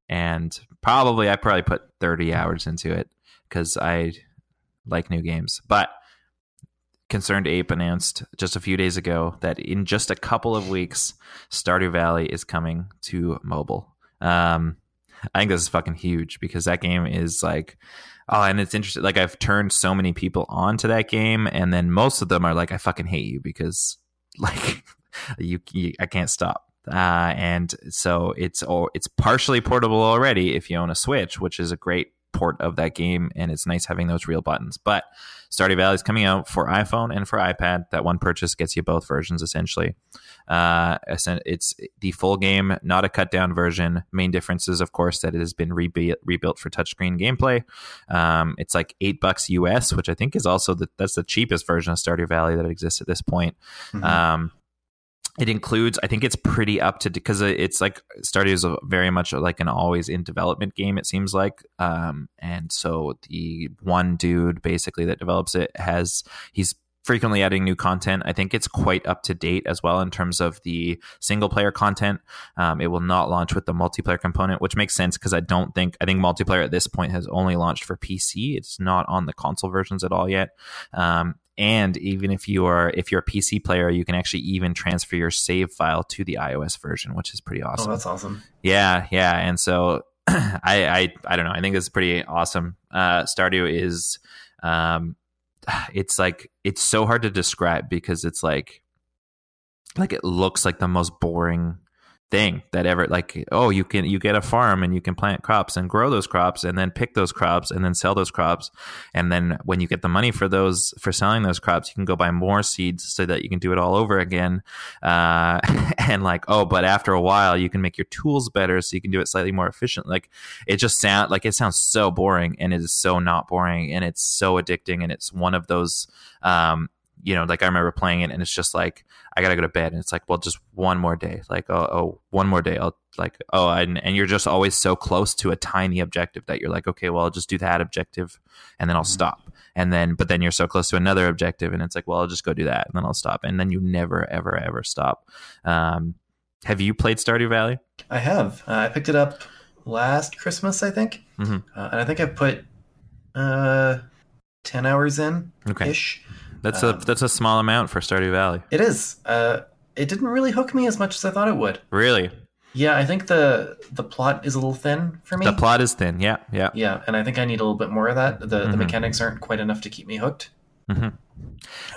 and I probably put 30 hours into it because I like new games. But Concerned Ape announced just a few days ago that in just a couple of weeks, Stardew Valley is coming to mobile. I think this is fucking huge because that game is like, oh, and it's interesting. Like, I've turned so many people on to that game, and then most of them are like, I fucking hate you because like you I can't stop. And so it's partially portable already if you own a Switch, which is a great port of that game, and it's nice having those real buttons. But Stardew Valley is coming out for iPhone and for iPad. That one purchase gets you both versions essentially. It's the full game, not a cut down version. Main difference is, of course, that it has been rebuilt for touchscreen gameplay. It's like $8 US, which I think is also that's the cheapest version of Stardew Valley that exists at this point. It includes, I think it's pretty up to, because it's like Stardew is very much like an always in development game, it seems like. And so the one dude basically that develops it he's frequently adding new content. I think it's quite up to date as well in terms of the single player content. It will not launch with the multiplayer component, which makes sense because I think multiplayer at this point has only launched for PC. It's not on the console versions at all yet. And even if you're a PC player, you can actually even transfer your save file to the iOS version, which is pretty awesome. Oh, that's awesome. Yeah, yeah. And so I don't know. I think it's pretty awesome. Stardew is it's so hard to describe because it's like it looks like the most boring thing that ever, like, oh, you get a farm and you can plant crops and grow those crops and then pick those crops and then sell those crops, and then when you get the money for selling those crops, you can go buy more seeds so that you can do it all over again, and like, oh, but after a while you can make your tools better so you can do it slightly more efficient. Like, it just sound like, it sounds so boring, and it is so not boring, and it's so addicting, and it's one of those I remember playing it and it's just like, I got to go to bed. And it's like, well, just one more day. Like, oh, one more day. I'll like, oh, and you're just always so close to a tiny objective that you're like, okay, well, I'll just do that objective and then I'll stop. And then, but then you're so close to another objective and it's like, well, I'll just go do that and then I'll stop. And then you never, ever, ever stop. Have you played Stardew Valley? I have. I picked it up last Christmas, I think. Mm-hmm. And I think I've put 10 hours in ish. Okay. That's a small amount for Stardew Valley. It is. It didn't really hook me as much as I thought it would. Really? Yeah, I think the plot is a little thin for me. The plot is thin, yeah. Yeah, and I think I need a little bit more of that. The mechanics aren't quite enough to keep me hooked. Mm-hmm.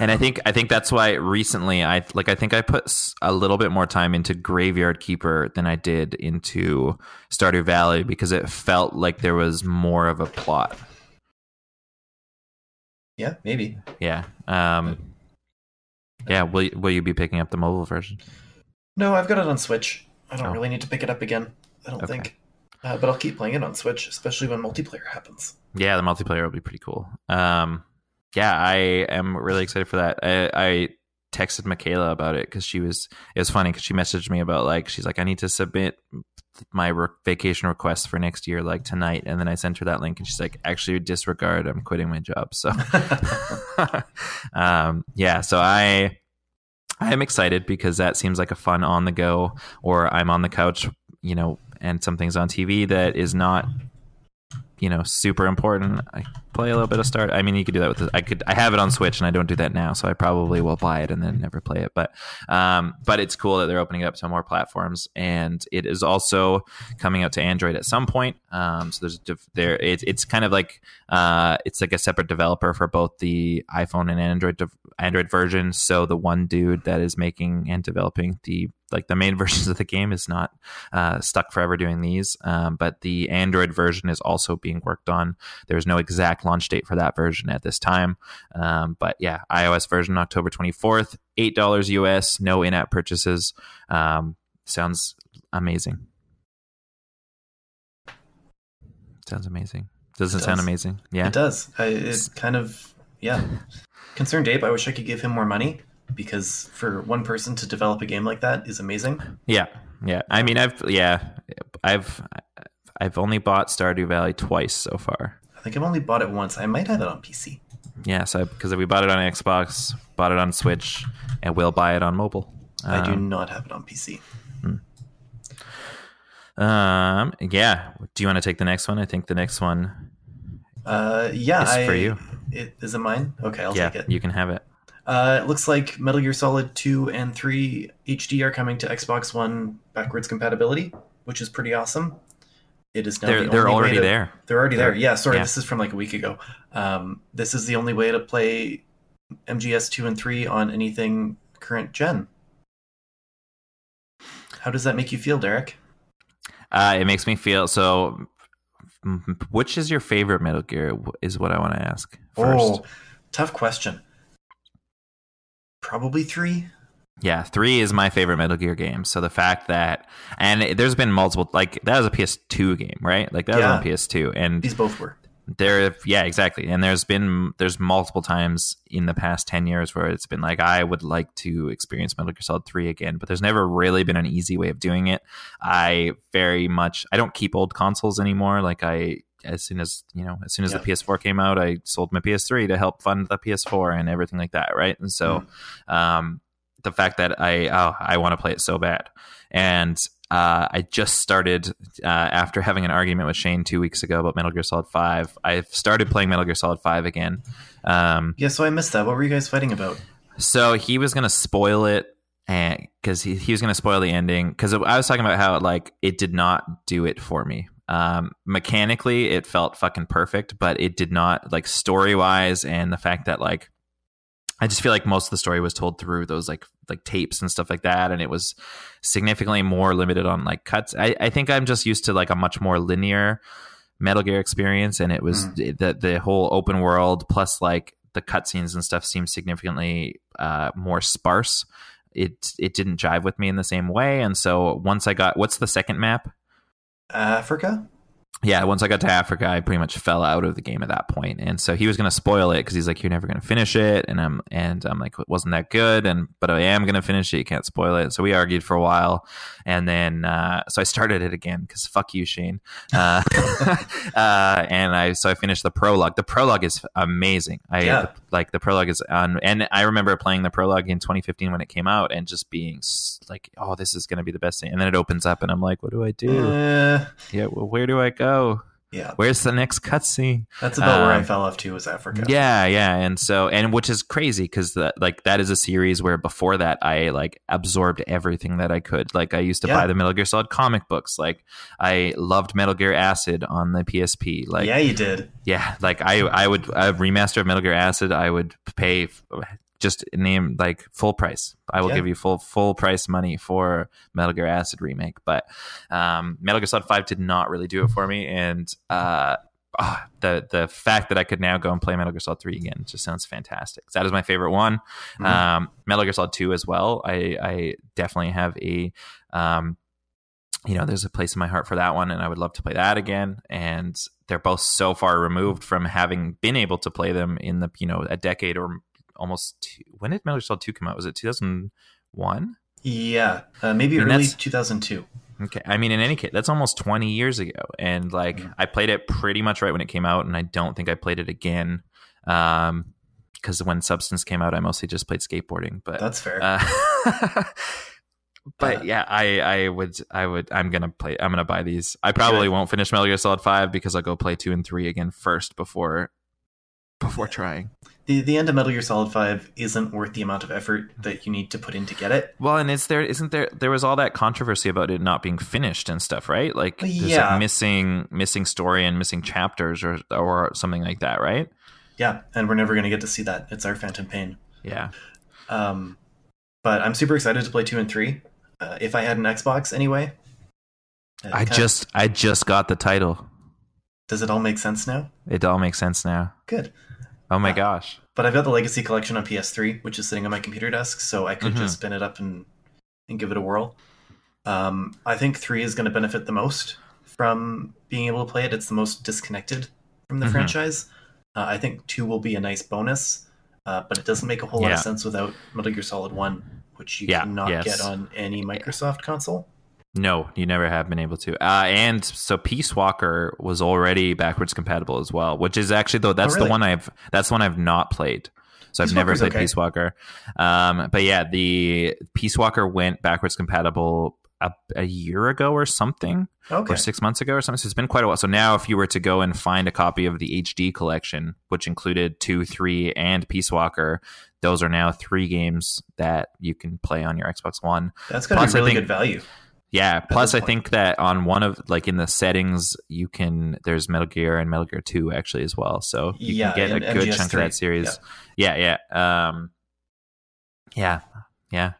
And I think that's why recently I think I put a little bit more time into Graveyard Keeper than I did into Stardew Valley because it felt like there was more of a plot. Yeah, maybe. Yeah. Yeah. Will you be picking up the mobile version? No, I've got it on Switch. I don't really need to pick it up again, I don't think. But I'll keep playing it on Switch, especially when multiplayer happens. Yeah, the multiplayer will be pretty cool. Yeah, I am really excited for that. I texted Michaela about it because it was funny because she messaged me about she's like, I need to submit my vacation request for next year tonight, and then I sent her that link and she's like, actually disregard, I'm quitting my job. So yeah, so I am excited because that seems like a fun on the go, or I'm on the couch, and something's on TV that is not super important. I play a little bit of Stardew. I mean, you could do that with this. I have it on Switch and I don't do that now, so I probably will buy it and then never play it. But it's cool that they're opening it up to more platforms, and it is also coming out to Android at some point. So there's it's kind of like it's like a separate developer for both the iPhone and Android version. So the one dude that is making and developing the main versions of the game is not stuck forever doing these. But the Android version is also being worked on. There's no exact launch date for that version at this time. But yeah, iOS version, October 24th, $8 US, no in-app purchases. Sounds amazing. Sounds amazing. Doesn't it sound amazing? Yeah, it does. It's kind of, yeah. Concerned Ape, I wish I could give him more money, because for one person to develop a game like that is amazing. Yeah. I mean, I've only bought Stardew Valley twice so far. I think I've only bought it once. I might have it on PC. Yeah, so because we bought it on Xbox, bought it on Switch, and we'll buy it on mobile. I do not have it on PC. Yeah. Do you want to take the next one? I think the next one. Is for you. Is it mine? Okay, I'll take it. You can have it. It looks like Metal Gear Solid 2 and 3 HD are coming to Xbox One backwards compatibility, which is pretty awesome. It is now they're already there. They're already there. Yeah, sorry, this is from a week ago. This is the only way to play MGS 2 and 3 on anything current gen. How does that make you feel, Derek? It makes me feel so. Which is your favorite Metal Gear? Is what I want to ask first. Oh, tough question. Probably 3. Yeah, 3 is my favorite Metal Gear game. So the fact that, and there's been multiple, that was a PS2 game, right? That was on PS2, and these both were there. Yeah, exactly. And there's multiple times in the past 10 years where it's been I would like to experience Metal Gear Solid 3 again, but there's never really been an easy way of doing it. I don't keep old consoles anymore. As soon as the PS4 came out, I sold my PS3 to help fund the PS4 and everything like that, right? And so the fact that I want to play it so bad, and I just started, after having an argument with Shane 2 weeks ago about Metal Gear Solid 5, I've started playing Metal Gear Solid 5 again. Yeah, so I missed that. What were you guys fighting about? So he was going to spoil it, because he was going to spoil the ending, because I was talking about how like it did not do it for me. Mechanically, it felt fucking perfect, but it did not, like, story-wise, and the fact that, like, I just feel like most of the story was told through those like tapes and stuff like that, and it was significantly more limited on like cuts. I think I'm just used to like a much more linear Metal Gear experience, and it was the whole open world plus like the cutscenes and stuff seemed significantly more sparse. It didn't jive with me in the same way, and so once I got, what's the second map? Africa? Yeah, once I got to Africa, I pretty much fell out of the game at that point. And so he was going to spoil it because he's like, "You're never going to finish it." And I'm like, "It wasn't that good." But I am going to finish it. You can't spoil it. So we argued for a while, and then so I started it again because fuck you, Shane. And I finished the prologue. The prologue is amazing. The prologue is on, and I remember playing the prologue in 2015 when it came out, and just being like, "Oh, this is going to be the best thing." And then it opens up, and I'm like, "What do I do? Yeah, well, where do I go?" Where's the next cutscene? That's about where I fell off to, was Africa. And which is crazy because that is a series where before that I like absorbed everything that I could. Like I used to buy the Metal Gear Solid comic books. Like I loved Metal Gear Acid on the PSP. Like you did. Yeah, like I would a remaster of Metal Gear Acid. I would pay. Just name like full price. I will give you full price money for Metal Gear Acid remake. But Metal Gear Solid 5 did not really do it for me. And the fact that I could now go and play Metal Gear Solid 3 again just sounds fantastic. That is my favorite one. Mm-hmm. Metal Gear Solid 2 as well. I definitely have a there's a place in my heart for that one, and I would love to play that again. And they're both so far removed from having been able to play them in the a decade or almost two. When did Metal Gear Solid 2 come out? Was it 2001? Yeah, maybe early 2002. Okay, I mean, in any case, that's almost 20 years ago, and like I played it pretty much right when it came out, and I don't think I played it again. Because when Substance came out, I mostly just played skateboarding. But that's fair. But yeah, I would. I'm gonna buy these. I probably won't finish Metal Gear Solid 5 because I'll go play 2 and 3 again first before trying. The end of Metal Gear Solid 5 isn't worth the amount of effort that you need to put in to get it. Well, and there was all that controversy about it not being finished and stuff, right? Like there's like missing story and missing chapters or something like that, right? Yeah, and we're never going to get to see that. It's our phantom pain. Yeah. But I'm super excited to play 2 and 3. If I had an Xbox anyway. I just got the title. Does it all make sense now? It all makes sense now. Good. Oh my gosh. But I've got the Legacy Collection on PS3, which is sitting on my computer desk, so I could just spin it up and give it a whirl. I think 3 is going to benefit the most from being able to play it. It's the most disconnected from the franchise. I think 2 will be a nice bonus, but it doesn't make a whole lot of sense without Metal Gear Solid 1, which you cannot get on any Microsoft console. No, you never have been able to. And so Peace Walker was already backwards compatible as well, which is actually though that's the one I've not played. So Peace I've never Walker's played Peace Walker. But yeah, the Peace Walker went backwards compatible a year ago or something, or 6 months ago or something. So it's been quite a while. So now if you were to go and find a copy of the HD collection, which included 2, 3 and Peace Walker, those are now 3 games that you can play on your Xbox One. That's going to be really good value. Yeah. Plus, I think that on one of like in the settings, there's Metal Gear and Metal Gear 2 actually as well. So you can get a good chunk of that series. Yeah. Yeah.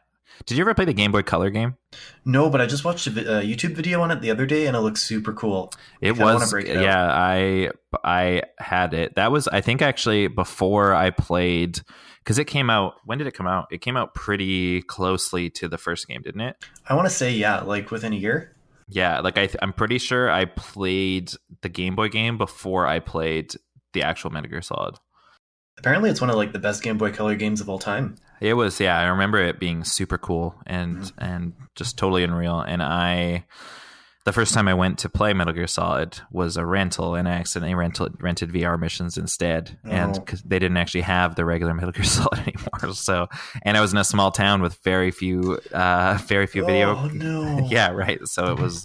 Did you ever play the Game Boy Color game? No, but I just watched a YouTube video on it the other day, and it looks super cool. I had it. That was, I think, actually before I played, because it came out. When did it come out? It came out pretty closely to the first game, didn't it? I want to say like within a year. Yeah, like I'm pretty sure I played the Game Boy game before I played the actual Metal Gear Solid. Apparently, it's one of like the best Game Boy Color games of all time. It was, I remember it being super cool and just totally unreal. And I the first time I went to play Metal Gear Solid was a rental, and I accidentally rented VR missions instead. Oh. And 'cause they didn't actually have the regular Metal Gear Solid anymore. So, and I was in a small town with very few video. Oh no! Yeah, right. So it was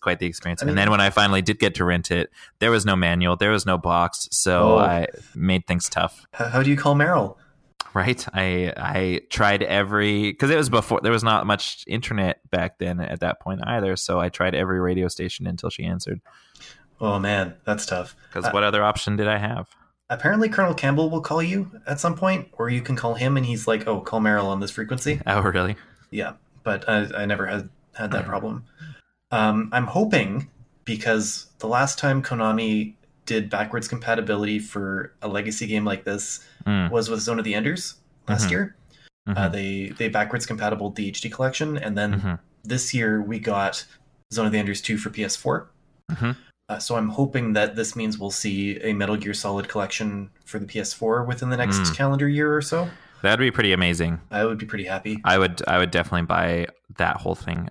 quite the experience. And then when I finally did get to rent it, there was no manual, there was no box, so I made things tough. How do you call Meryl? Right. I tried because it was before, there was not much internet back then at that point either. So I tried every radio station until she answered. Oh man, that's tough. Because what other option did I have? Apparently Colonel Campbell will call you at some point, or you can call him and he's like, oh, call Meryl on this frequency. Oh, really? Yeah. But I never had that problem. I'm hoping, because the last time Konami did backwards compatibility for a legacy game like this was with Zone of the Enders last year. Mm-hmm. They backwards compatible the HD collection, and then this year we got Zone of the Enders 2 for PS4. Mm-hmm. So I'm hoping that this means we'll see a Metal Gear Solid collection for the PS4 within the next calendar year or so. That'd be pretty amazing. I would be pretty happy. I would definitely buy that whole thing.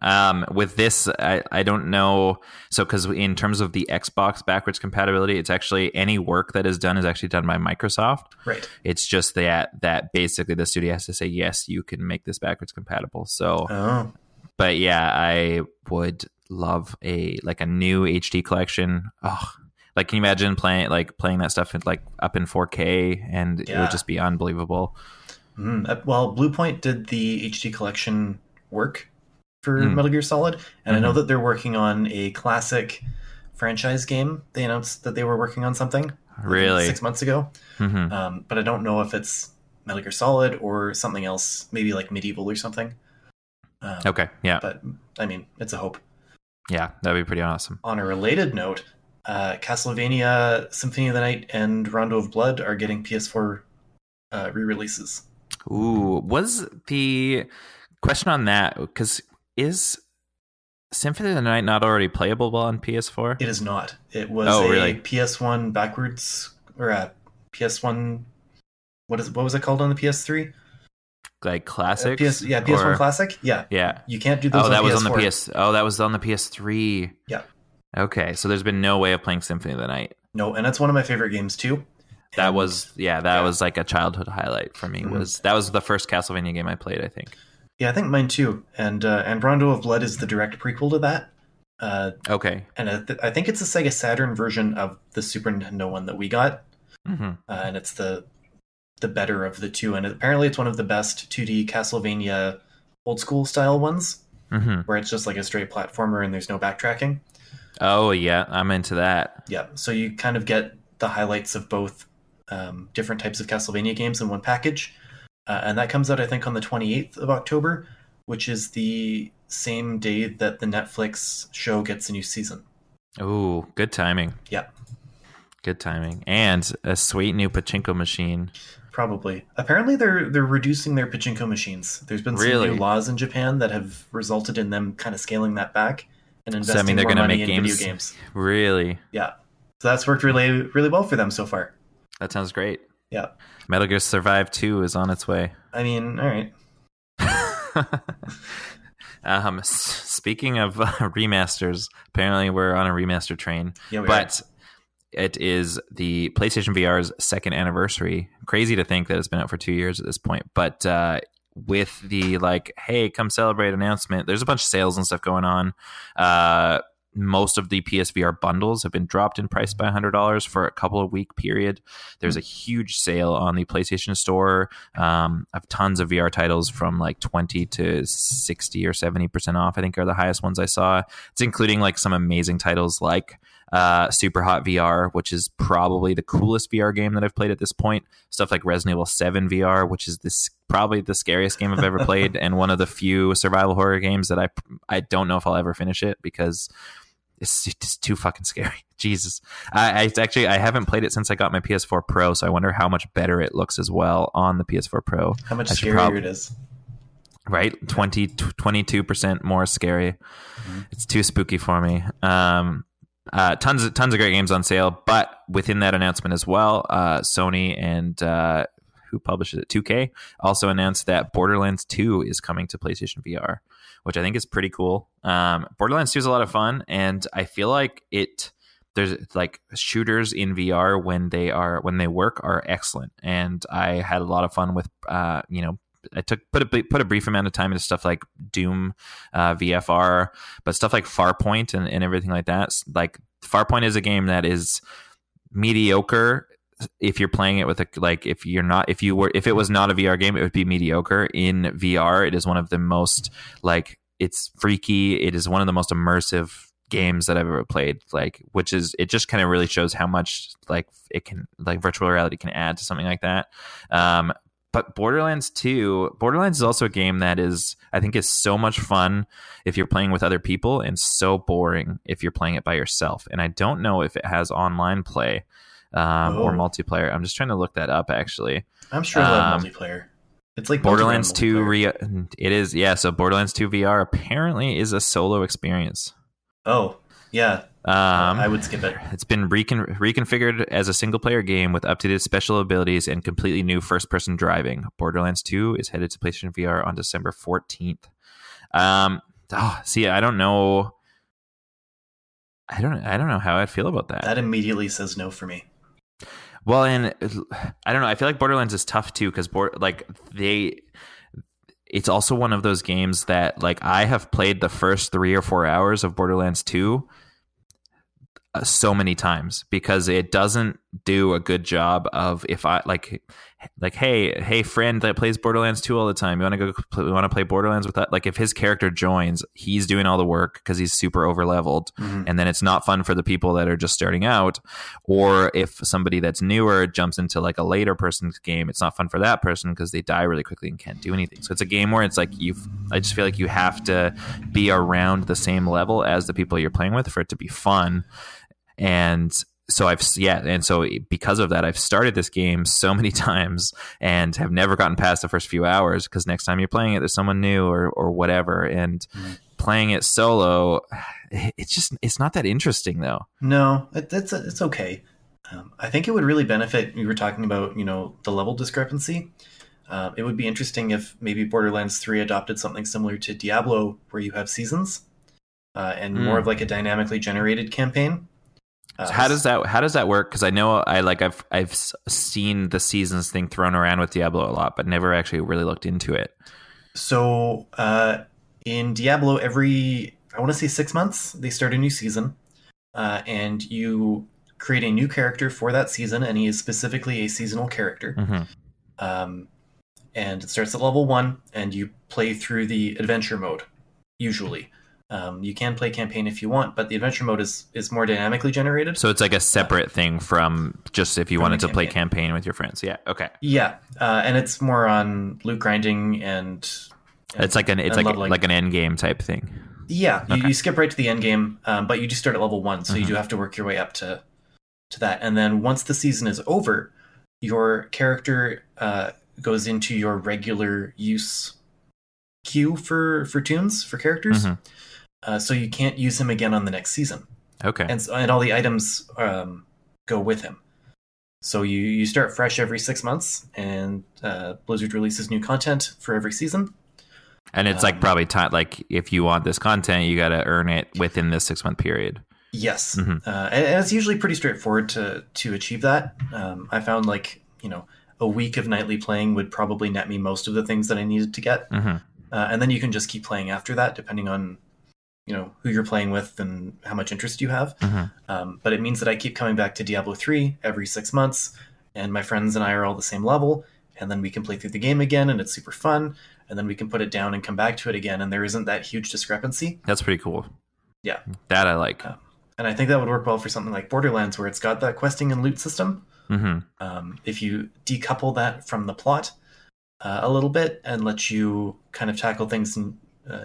With this, I don't know. So, because in terms of the Xbox backwards compatibility, it's actually any work that is actually done by Microsoft. Right. It's just that basically the studio has to say, yes, you can make this backwards compatible. So, But yeah, I would love a new HD collection. Oh, like, can you imagine playing that stuff up in 4K, and it would just be unbelievable. Well, Bluepoint did the HD collection work for Metal Gear Solid, and I know that they're working on a classic franchise game. They announced that they were working on something really 6 months ago, but I don't know if it's Metal Gear Solid or something else, maybe like Medieval or something. Okay, yeah. But, I mean, it's a hope. Yeah, that would be pretty awesome. On a related note, Castlevania, Symphony of the Night, and Rondo of Blood are getting PS4 re-releases. Ooh, was the question on that, because is Symphony of the Night not already playable on PS4? It is not. It was a PS1 backwards, or a PS1, what was it called on the PS3? Like Classic? PS1 Classic? Yeah. Yeah. You can't do those on PS4. That was on the PS3. Yeah. Okay, so there's been no way of playing Symphony of the Night. No, and that's one of my favorite games too. That was like a childhood highlight for me. That was the first Castlevania game I played, I think. Yeah, I think mine too. And Rondo of Blood is the direct prequel to that. Okay. And I think it's a Sega Saturn version of the Super Nintendo one that we got. And it's the better of the two. And apparently it's one of the best 2D Castlevania old school style ones, where it's just like a straight platformer and there's no backtracking. Oh, yeah. I'm into that. Yeah. So you kind of get the highlights of both different types of Castlevania games in one package. And that comes out, I think, on the 28th of October, which is the same day that the Netflix show gets a new season. Oh, good timing. Yeah. Good timing. And a sweet new pachinko machine. Probably. Apparently they're reducing their pachinko machines. There's been some new laws in Japan that have resulted in them kind of scaling that back and investing more money in video games. Really? Yeah. So that's worked really, really well for them so far. That sounds great. Yeah. Metal Gear Survive 2 is on its way. I mean, all right. Speaking of remasters, apparently we're on a remaster train. Yeah, we are. It is the PlayStation VR's second anniversary. Crazy to think that it's been out for 2 years at this point. But with the hey, come celebrate announcement, there's a bunch of sales and stuff going on. Most of the PSVR bundles have been dropped in price by $100 for a couple of week period. There's a huge sale on the PlayStation Store of tons of VR titles from 20 to 60 or 70% off, I think, are the highest ones I saw. It's including some amazing titles like Super Hot VR, which is probably the coolest VR game that I've played at this point. Stuff like Resident Evil 7 VR, which is probably the scariest game I've ever played, and one of the few survival horror games that I don't know if I'll ever finish it, because it's too fucking scary. Jesus. I haven't played it since I got my PS4 Pro, so I wonder how much better it looks as well on the PS4 Pro. How much scarier it is. Right? 22% more scary. Mm-hmm. It's too spooky for me. Tons of great games on sale, but within that announcement as well, Sony and who publishes it, 2K, also announced that Borderlands 2 is coming to PlayStation VR, which I think is pretty cool. Borderlands 2 is a lot of fun, and I feel like it... There's like shooters in VR when they work are excellent, and I had a lot of fun with I put a brief amount of time into stuff like Doom VFR, but stuff like Farpoint and everything like that. Like Farpoint is a game that is mediocre if you're playing it with if it was not a VR game, it would be mediocre. In VR, it is one of the most it's freaky. It is one of the most immersive games that I've ever played, it just kind of really shows how much virtual reality can add to something like that. But Borderlands is also a game that is, I think, is so much fun if you're playing with other people and so boring if you're playing it by yourself. And I don't know if it has online play or multiplayer. I'm just trying to look that up, actually. I'm sure it'll have multiplayer. It's like Borderlands 2. It is, yeah. So Borderlands 2 VR apparently is a solo experience. Oh, yeah. I would skip it. It's been reconfigured as a single-player game with updated special abilities and completely new first-person driving. Borderlands 2 is headed to PlayStation VR on December 14th. I don't know. I don't know how I'd feel about that. That immediately says no for me. Well, and I don't know. I feel like Borderlands is tough, too, because it's also one of those games that I have played the first 3 or 4 hours of Borderlands 2 so many times because it doesn't do a good job of hey friend that plays Borderlands 2 all the time, you want to play Borderlands with that? If his character joins, he's doing all the work because he's super over leveled, and then it's not fun for the people that are just starting out, or if somebody that's newer jumps into a later person's game, it's not fun for that person because they die really quickly and can't do anything. So it's a game where it's I just feel like you have to be around the same level as the people you're playing with for it to be fun. And so because of that, I've started this game so many times and have never gotten past the first few hours because next time you're playing it, there's someone new or whatever. And playing it solo, it's not that interesting though. No, it's okay. I think it would really benefit. We were talking about, the level discrepancy. It would be interesting if maybe Borderlands 3 adopted something similar to Diablo, where you have seasons and more of a dynamically generated campaign. So how does that work? Because I know I've seen the seasons thing thrown around with Diablo a lot, but never actually really looked into it. So in Diablo, every 6 months they start a new season, and you create a new character for that season, and he is specifically a seasonal character. Mm-hmm. And it starts at level 1, and you play through the adventure mode usually. You can play campaign if you want, but the adventure mode is more dynamically generated. So it's a separate thing from just if you wanted to play campaign with your friends. Yeah. Okay. Yeah. And it's more on loot grinding and it's like an end game type thing. Yeah. Okay. You skip right to the end game, but you just start at level 1. So you do have to work your way up to that. And then once the season is over, your character goes into your regular use queue for tunes, for characters. Mm-hmm. So you can't use him again on the next season. Okay. And all the items go with him. So you start fresh every 6 months, and Blizzard releases new content for every season. And it's probably time, if you want this content, you got to earn it within this 6 month period. Yes. Mm-hmm. And it's usually pretty straightforward to achieve that. I found a week of nightly playing would probably net me most of the things that I needed to get. Mm-hmm. And then you can just keep playing after that, depending on who you're playing with and how much interest you have. Mm-hmm. But it means that I keep coming back to Diablo 3 every 6 months, and my friends and I are all the same level, and then we can play through the game again, and it's super fun, and then we can put it down and come back to it again, and there isn't that huge discrepancy. That's pretty cool. Yeah. That I like. And I think that would work well for something like Borderlands, where it's got that questing and loot system. Mm-hmm. If you decouple that from the plot a little bit and let you kind of tackle things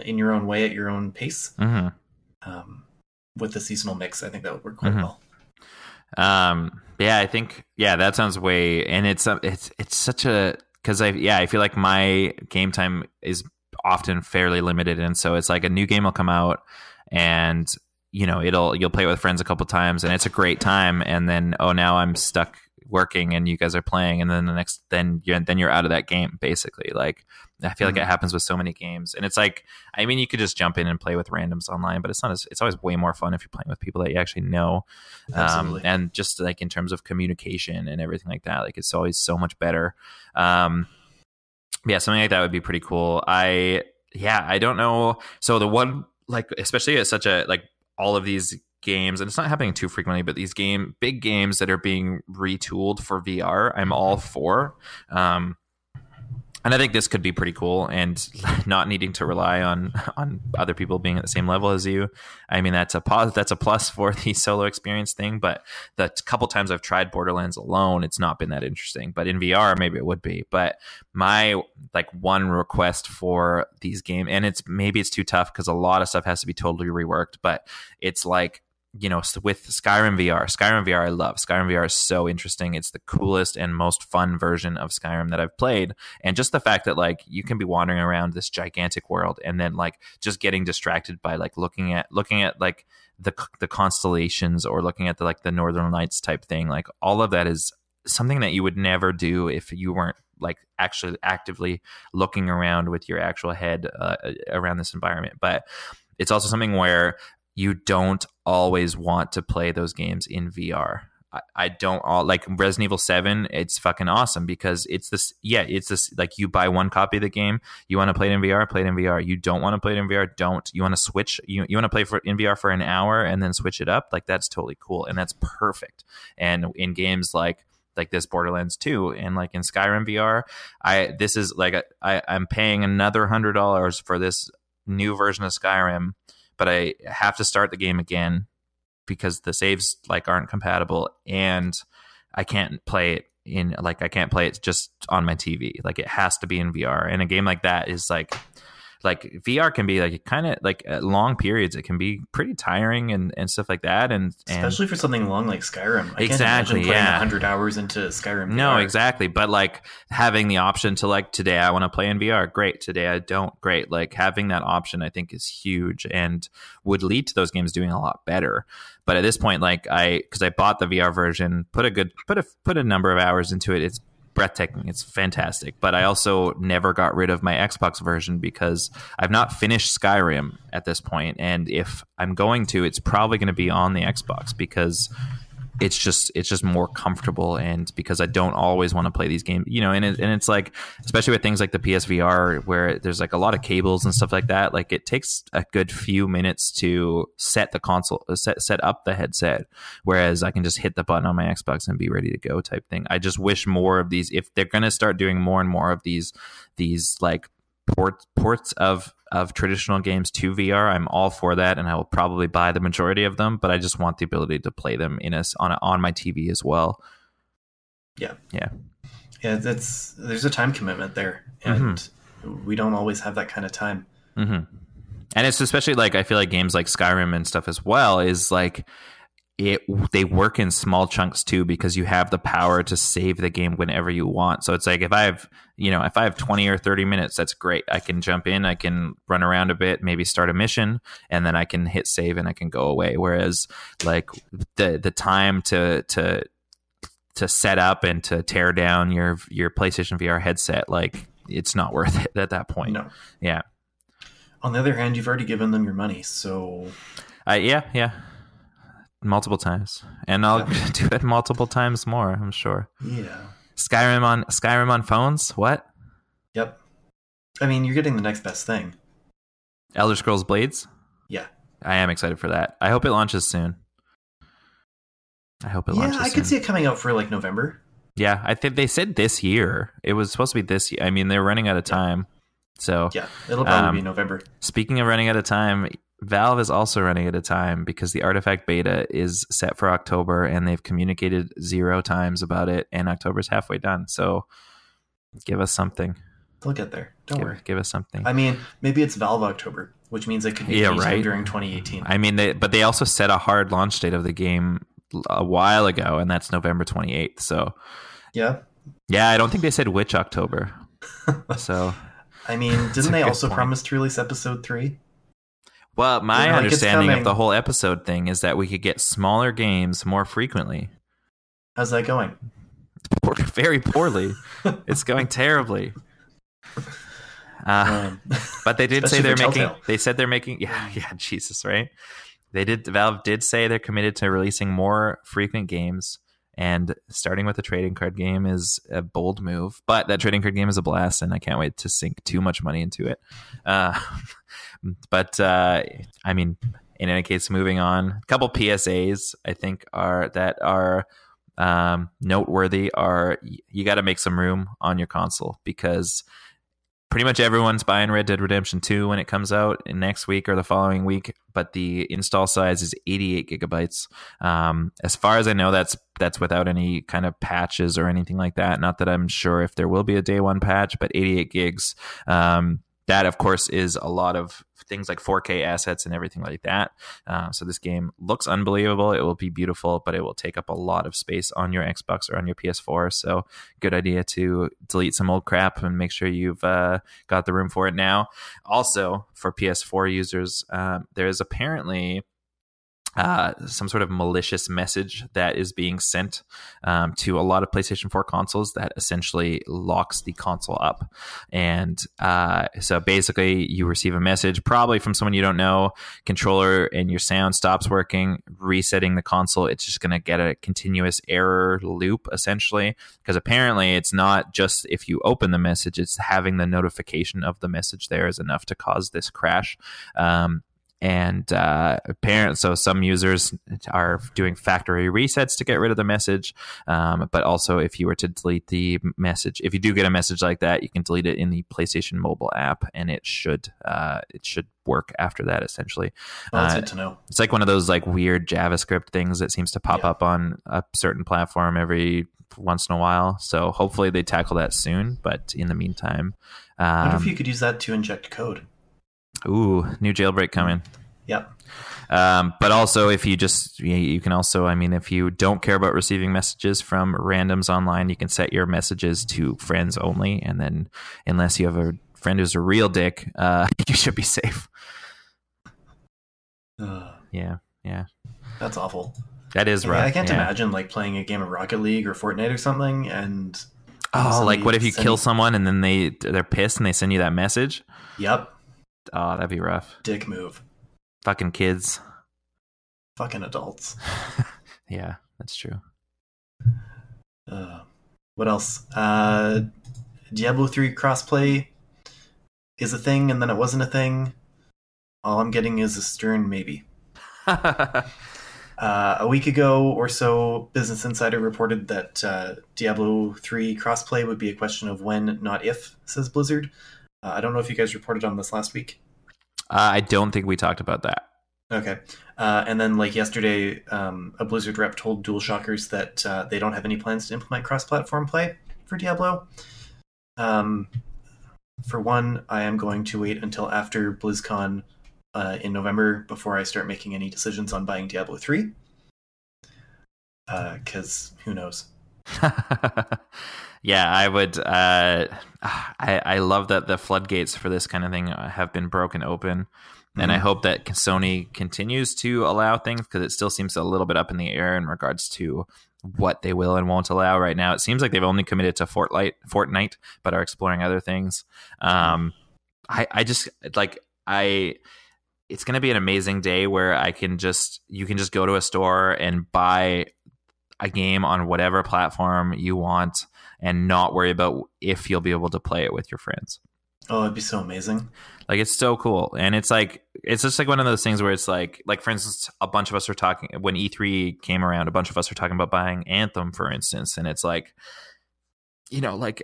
in your own way at your own pace, with the seasonal mix, I think that would work quite well. That sounds way, and it's such a, cause I feel like my game time is often fairly limited. And so it's a new game will come out and you'll play it with friends a couple times and it's a great time. And then, now I'm stuck working and you guys are playing, and then the next, then you're out of that game basically. Like, I feel like it happens with so many games, and it's like, I mean, you could just jump in and play with randoms online, but it's not as, it's always way more fun if you're playing with people that you actually know. And just like in terms of communication and everything like that, like it's always so much better. Yeah, something like that would be pretty cool. I don't know. So the one, like, especially at such a, like, all of these games, and it's not happening too frequently, but these big games that are being retooled for VR, I'm all for. And I think this could be pretty cool, and not needing to rely on other people being at the same level as you. I mean, that's a plus for the solo experience thing, but the couple times I've tried Borderlands alone, it's not been that interesting. But in VR, maybe it would be. But my, like, one request for these games, and it's maybe it's too tough because a lot of stuff has to be totally reworked, but it's like, you know, with Skyrim VR, I love. Skyrim VR is so interesting. It's the coolest and most fun version of Skyrim that I've played. And just the fact that, like, you can be wandering around this gigantic world and then, like, just getting distracted by, like, looking at like the constellations, or looking at the, like, the Northern Lights type thing. Like, all of that is something that you would never do if you weren't, like, actually actively looking around with your actual head around this environment. But it's also something where you don't always want to play those games in VR. I don't all like Resident Evil 7. It's fucking awesome because it's this, like, you buy one copy of the game. You want to play it in VR, play it in VR. You don't want to play it in VR, don't. You want to switch, you want to play in VR for an hour and then switch it up. Like, that's totally cool. And that's perfect. And in games like this Borderlands 2 and like in Skyrim VR, I'm paying another $100 for this new version of Skyrim, but I have to start the game again because the saves, like, aren't compatible, and I can't play it in, like, I can't play it just on my TV. Like, it has to be in VR. And a game like that is like VR can be, like, kind of like at long periods, it can be pretty tiring and stuff like that. And especially for something long like Skyrim. I exactly. Can't imagine playing 100 hours into Skyrim VR. No, exactly. But, like, having the option to, like, today I want to play in VR. Great. Today I don't. Great. Like, having that option, I think, is huge and would lead to those games doing a lot better. But at this point, like, because I bought the VR version, put a number of hours into it. It's breathtaking. It's fantastic. But I also never got rid of my Xbox version because I've not finished Skyrim at this point. And if I'm going to, it's probably going to be on the Xbox because it's just more comfortable, and because I don't always want to play these games, you know. And it's like, especially with things like the PSVR where there's, like, a lot of cables and stuff like that, like, it takes a good few minutes to set the console, set up the headset, whereas I can just hit the button on my Xbox and be ready to go type thing. I just wish more of these, if they're going to start doing more and more of these like ports of traditional games to VR, I'm all for that, and I will probably buy the majority of them, but I just want the ability to play them on my TV as well. Yeah, there's a time commitment there, and we don't always have that kind of time. And it's especially, like, I feel like games like Skyrim and stuff as well is like, they work in small chunks too, because you have the power to save the game whenever you want. So it's like, if I have 20 or 30 minutes, that's great. I can jump in, I can run around a bit, maybe start a mission, and then I can hit save and I can go away. Whereas, like, the time to set up and to tear down your PlayStation VR headset, like, it's not worth it at that point. No. Yeah. On the other hand, you've already given them your money, so yeah. Multiple times, and I'll do it multiple times more, I'm sure. Yeah. Skyrim on phones. What? Yep. I mean, you're getting the next best thing. Elder Scrolls Blades. Yeah. I am excited for that. I hope it launches soon. I could see it coming out for, like, November. Yeah, I think they said this year. It was supposed to be this year. I mean, they're running out of time. So yeah, it'll probably be November. Speaking of running out of time, Valve is also running out of time because the Artifact beta is set for October, and they've communicated 0 times about it, and October's halfway done. So give us something. They'll get there. Don't worry. Give us something. I mean, maybe it's Valve October, which means it could be during 2018. I mean, but they also set a hard launch date of the game a while ago, and that's November 28th. So yeah, I don't think they said which October. So I mean, didn't they also promise to release episode 3? Well, my understanding of the whole episode thing is that we could get smaller games more frequently. How's that going? very poorly. It's going terribly. But they did say they're making. They said they're making. Yeah, Jesus, right? They did. Valve did say they're committed to releasing more frequent games, and starting with a trading card game is a bold move. But that trading card game is a blast, and I can't wait to sink too much money into it. I mean, in any case, moving on. A couple PSAs I think are noteworthy. Are you got to make some room on your console because pretty much everyone's buying Red Dead Redemption 2 when it comes out next week or the following week, but the install size is 88 gigabytes. As far as I know, that's without any kind of patches or anything like that. Not that I'm sure if there will be a day one patch, but 88 gigs. That, of course, is a lot of things like 4K assets and everything like that. So this game looks unbelievable. It will be beautiful, but it will take up a lot of space on your Xbox or on your PS4. So good idea to delete some old crap and make sure you've got the room for it now. Also, for PS4 users, there is apparently some sort of malicious message that is being sent to a lot of PlayStation 4 consoles that essentially locks the console up. And so basically you receive a message probably from someone you don't know, controller and your sound stops working, resetting the console. It's just going to get a continuous error loop essentially, because apparently it's not just if you open the message, it's having the notification of the message there is enough to cause this crash. So some users are doing factory resets to get rid of the message. But also if you were to delete the message, if you do get a message like that, you can delete it in the PlayStation mobile app and it should work after that essentially. Well, that's good to know. It's like one of those like weird JavaScript things that seems to pop up on a certain platform every once in a while. So hopefully they tackle that soon. But in the meantime, I wonder if you could use that to inject code. Ooh, new jailbreak coming. Yep. But also if you can also, I mean, if you don't care about receiving messages from randoms online, you can set your messages to friends only. And then unless you have a friend who's a real dick, you should be safe. Yeah. That's awful. That is rough. I can't imagine like playing a game of Rocket League or Fortnite or something. And like what if you kill someone and then they're pissed and they send you that message? Yep. Oh, that'd be rough. Dick move. Fucking kids. Fucking adults. Yeah, that's true. What else? Diablo 3 crossplay is a thing, and then it wasn't a thing. All I'm getting is a stern maybe. A week ago or so, Business Insider reported that Diablo 3 crossplay would be a question of when, not if, says Blizzard. I don't know if you guys reported on this last week. I don't think we talked about that. Okay. And then like yesterday, a Blizzard rep told DualShockers that they don't have any plans to implement cross-platform play for Diablo. For one, I am going to wait until after BlizzCon in November before I start making any decisions on buying Diablo 3. Because who knows? Yeah, I would. I love that the floodgates for this kind of thing have been broken open. And I hope that Sony continues to allow things because it still seems a little bit up in the air in regards to what they will and won't allow right now. It seems like they've only committed to Fortnite, but are exploring other things. It's going to be an amazing day where you can just go to a store and buy a game on whatever platform you want. And not worry about if you'll be able to play it with your friends. Oh, it'd be so amazing. Like, it's so cool. And it's just like one of those things where it's like, for instance, a bunch of us are talking when E3 came around, a bunch of us are talking about buying Anthem, for instance. And it's like, you know, like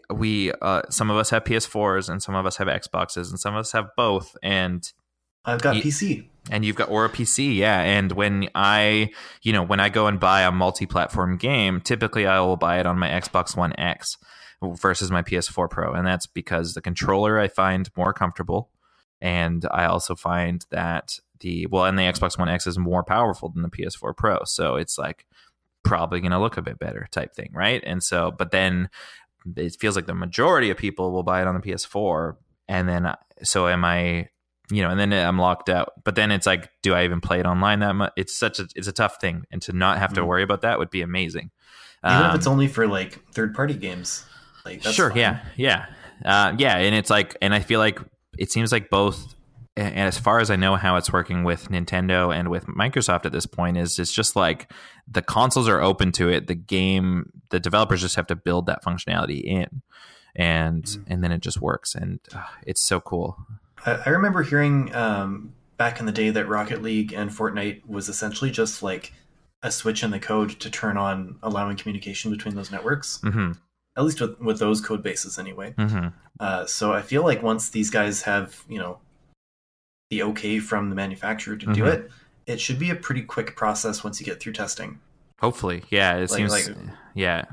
some of us have PS4s and some of us have Xboxes and some of us have both. And I've got PC. And you've got, or a PC, yeah. And when I go and buy a multi-platform game, typically I will buy it on my Xbox One X versus my PS4 Pro. And that's because the controller I find more comfortable. And I also find that the Xbox One X is more powerful than the PS4 Pro. So it's like probably going to look a bit better type thing, right? And so, but then it feels like the majority of people will buy it on the PS4. And then, so am I... You know, and then I'm locked out. But then it's like, do I even play it online that much? It's a tough thing, and to not have to worry about that would be amazing. Even if it's only for like third-party games, like that's sure, fine. Yeah. And it's like, and I feel like it seems like both. And as far as I know, how it's working with Nintendo and with Microsoft at this point is it's just like the consoles are open to it. The game, the developers just have to build that functionality in, and then it just works, and it's so cool. I remember hearing back in the day that Rocket League and Fortnite was essentially just like a switch in the code to turn on allowing communication between those networks. Mm-hmm. At least with those code bases, anyway. Mm-hmm. So I feel like once these guys have, you know, the okay from the manufacturer to do it, it should be a pretty quick process once you get through testing. Hopefully. Yeah. It seems like, yeah.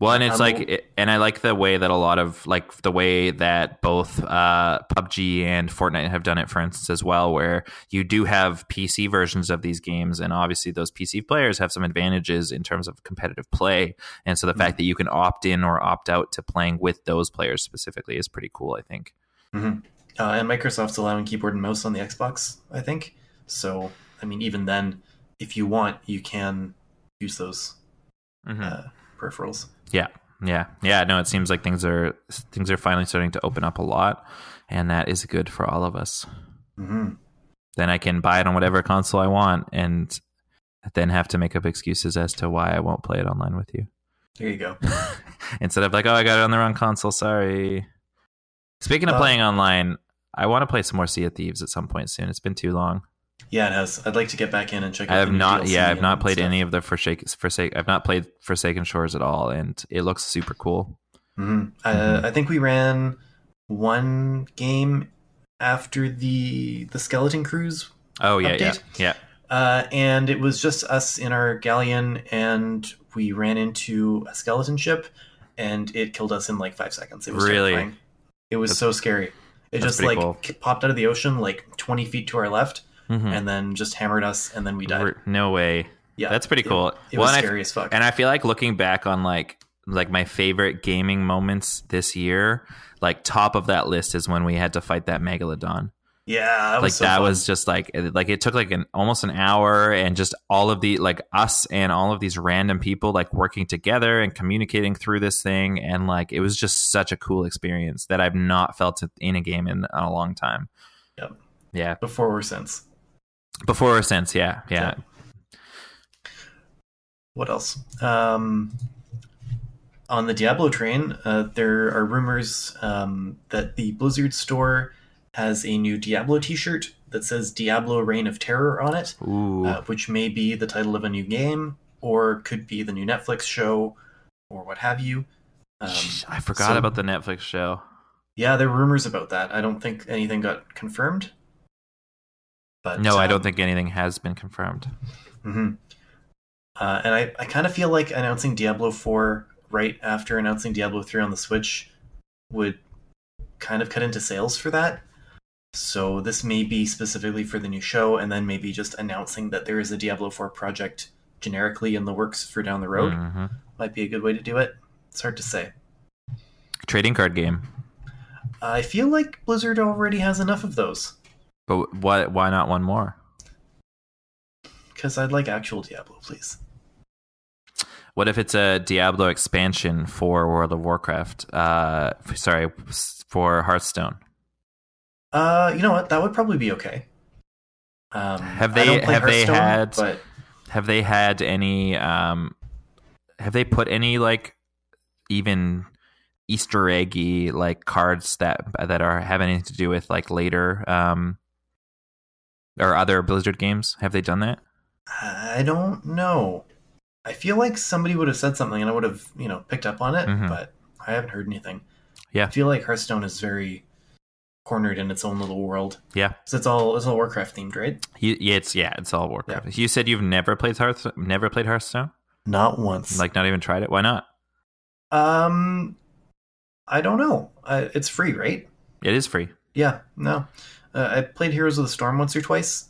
Well, and it's like, and I like the way that a lot of like the way that both PUBG and Fortnite have done it, for instance, as well, where you do have PC versions of these games. And obviously those PC players have some advantages in terms of competitive play. And so the fact that you can opt in or opt out to playing with those players specifically is pretty cool, I think. Mm-hmm. And Microsoft's allowing keyboard and mouse on the Xbox, I think. So, I mean, even then, if you want, you can use those peripherals. Yeah. No, it seems like things are finally starting to open up a lot, and that is good for all of us. Mm-hmm. Then I can buy it on whatever console I want, and then have to make up excuses as to why I won't play it online with you. There you go. Instead of like, oh, I got it on the wrong console. Sorry. Speaking of playing online. I want to play some more Sea of Thieves at some point soon. It's been too long. Yeah, it has. I'd like to get back in and check out. I've not played Forsaken Shores at all, and it looks super cool. Mm-hmm. I think we ran one game after the Skeleton Cruise. Oh yeah, update. Yeah. And it was just us in our galleon, and we ran into a skeleton ship, and it killed us in like 5 seconds. It was really terrifying. It was so scary. It just like popped out of the ocean like 20 feet to our left, and then just hammered us, and then we died. No way. Yeah, that's pretty cool. It was scary as fuck. And I feel like looking back on like my favorite gaming moments this year, like top of that list is when we had to fight that megalodon. Yeah, that was just like it took like almost an hour, and just all of the like us and all of these random people like working together and communicating through this thing, and like it was just such a cool experience that I've not felt in a game in a long time. Yep. Yeah. Before or since. Yeah. What else? On the Diablo train, there are rumors that the Blizzard store has a new Diablo t-shirt that says Diablo Reign of Terror on it, which may be the title of a new game, or could be the new Netflix show, or what have you. I forgot about the Netflix show. Yeah, there were rumors about that. I don't think anything got confirmed. But no, I don't think anything has been confirmed. Mm-hmm. And I kind of feel like announcing Diablo 4 right after announcing Diablo 3 on the Switch would kind of cut into sales for that. So this may be specifically for the new show, and then maybe just announcing that there is a Diablo 4 project generically in the works for down the road. Mm-hmm. Might be a good way to do it. It's hard to say. Trading card game. I feel like Blizzard already has enough of those. But why not one more? Because I'd like actual Diablo, please. What if it's a Diablo expansion for World of Warcraft? For Hearthstone. You know what? That would probably be okay. Have they put any like even Easter eggy like cards that are have anything to do with like later or other Blizzard games? Have they done that? I don't know. I feel like somebody would have said something and I would have, you know, picked up on it, but I haven't heard anything. Yeah, I feel like Hearthstone is very cornered in its own little world. Yeah, so it's all Warcraft themed, right? It's all Warcraft. Yeah. You said you've never played Hearthstone? Not once. Like, not even tried it? Why not? I don't know. It's free, right? It is free. Yeah. No, I played Heroes of the Storm once or twice,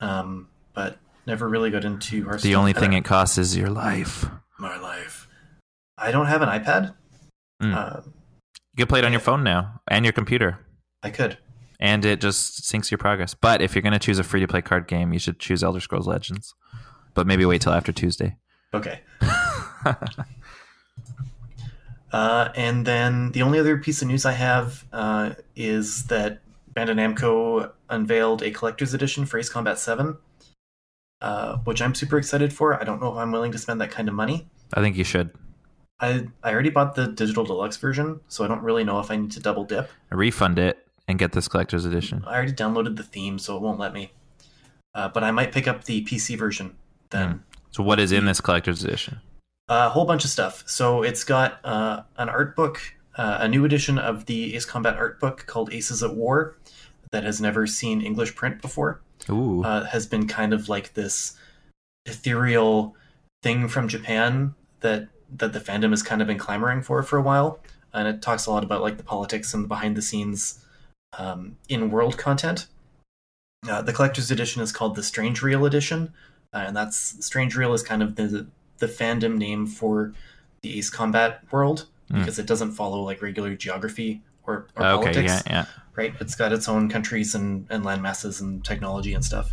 but never really got into Hearthstone. The only thing it costs is your life. My life. I don't have an iPad. You can play it on your phone now and your computer. I could. And it just syncs your progress. But if you're going to choose a free-to-play card game, you should choose Elder Scrolls Legends. But maybe wait till after Tuesday. Okay. And then the only other piece of news I have is that Bandai Namco unveiled a collector's edition for Ace Combat 7, which I'm super excited for. I don't know if I'm willing to spend that kind of money. I think you should. I already bought the digital deluxe version, so I don't really know if I need to double dip. Refund it and get this collector's edition. I already downloaded the theme, so it won't let me. But I might pick up the PC version then. So what is in this collector's edition? A whole bunch of stuff. So it's got an art book, a new edition of the Ace Combat art book called Aces at War that has never seen English print before. Ooh. Has been kind of like this ethereal thing from Japan that the fandom has kind of been clamoring for a while. And it talks a lot about like the politics and the behind the scenes in-world content. The collector's edition is called the Strange Reel edition, and that's Strange Reel is kind of the fandom name for the Ace Combat world because it doesn't follow like regular geography or politics. Yeah. Right, it's got its own countries and land masses and technology and stuff.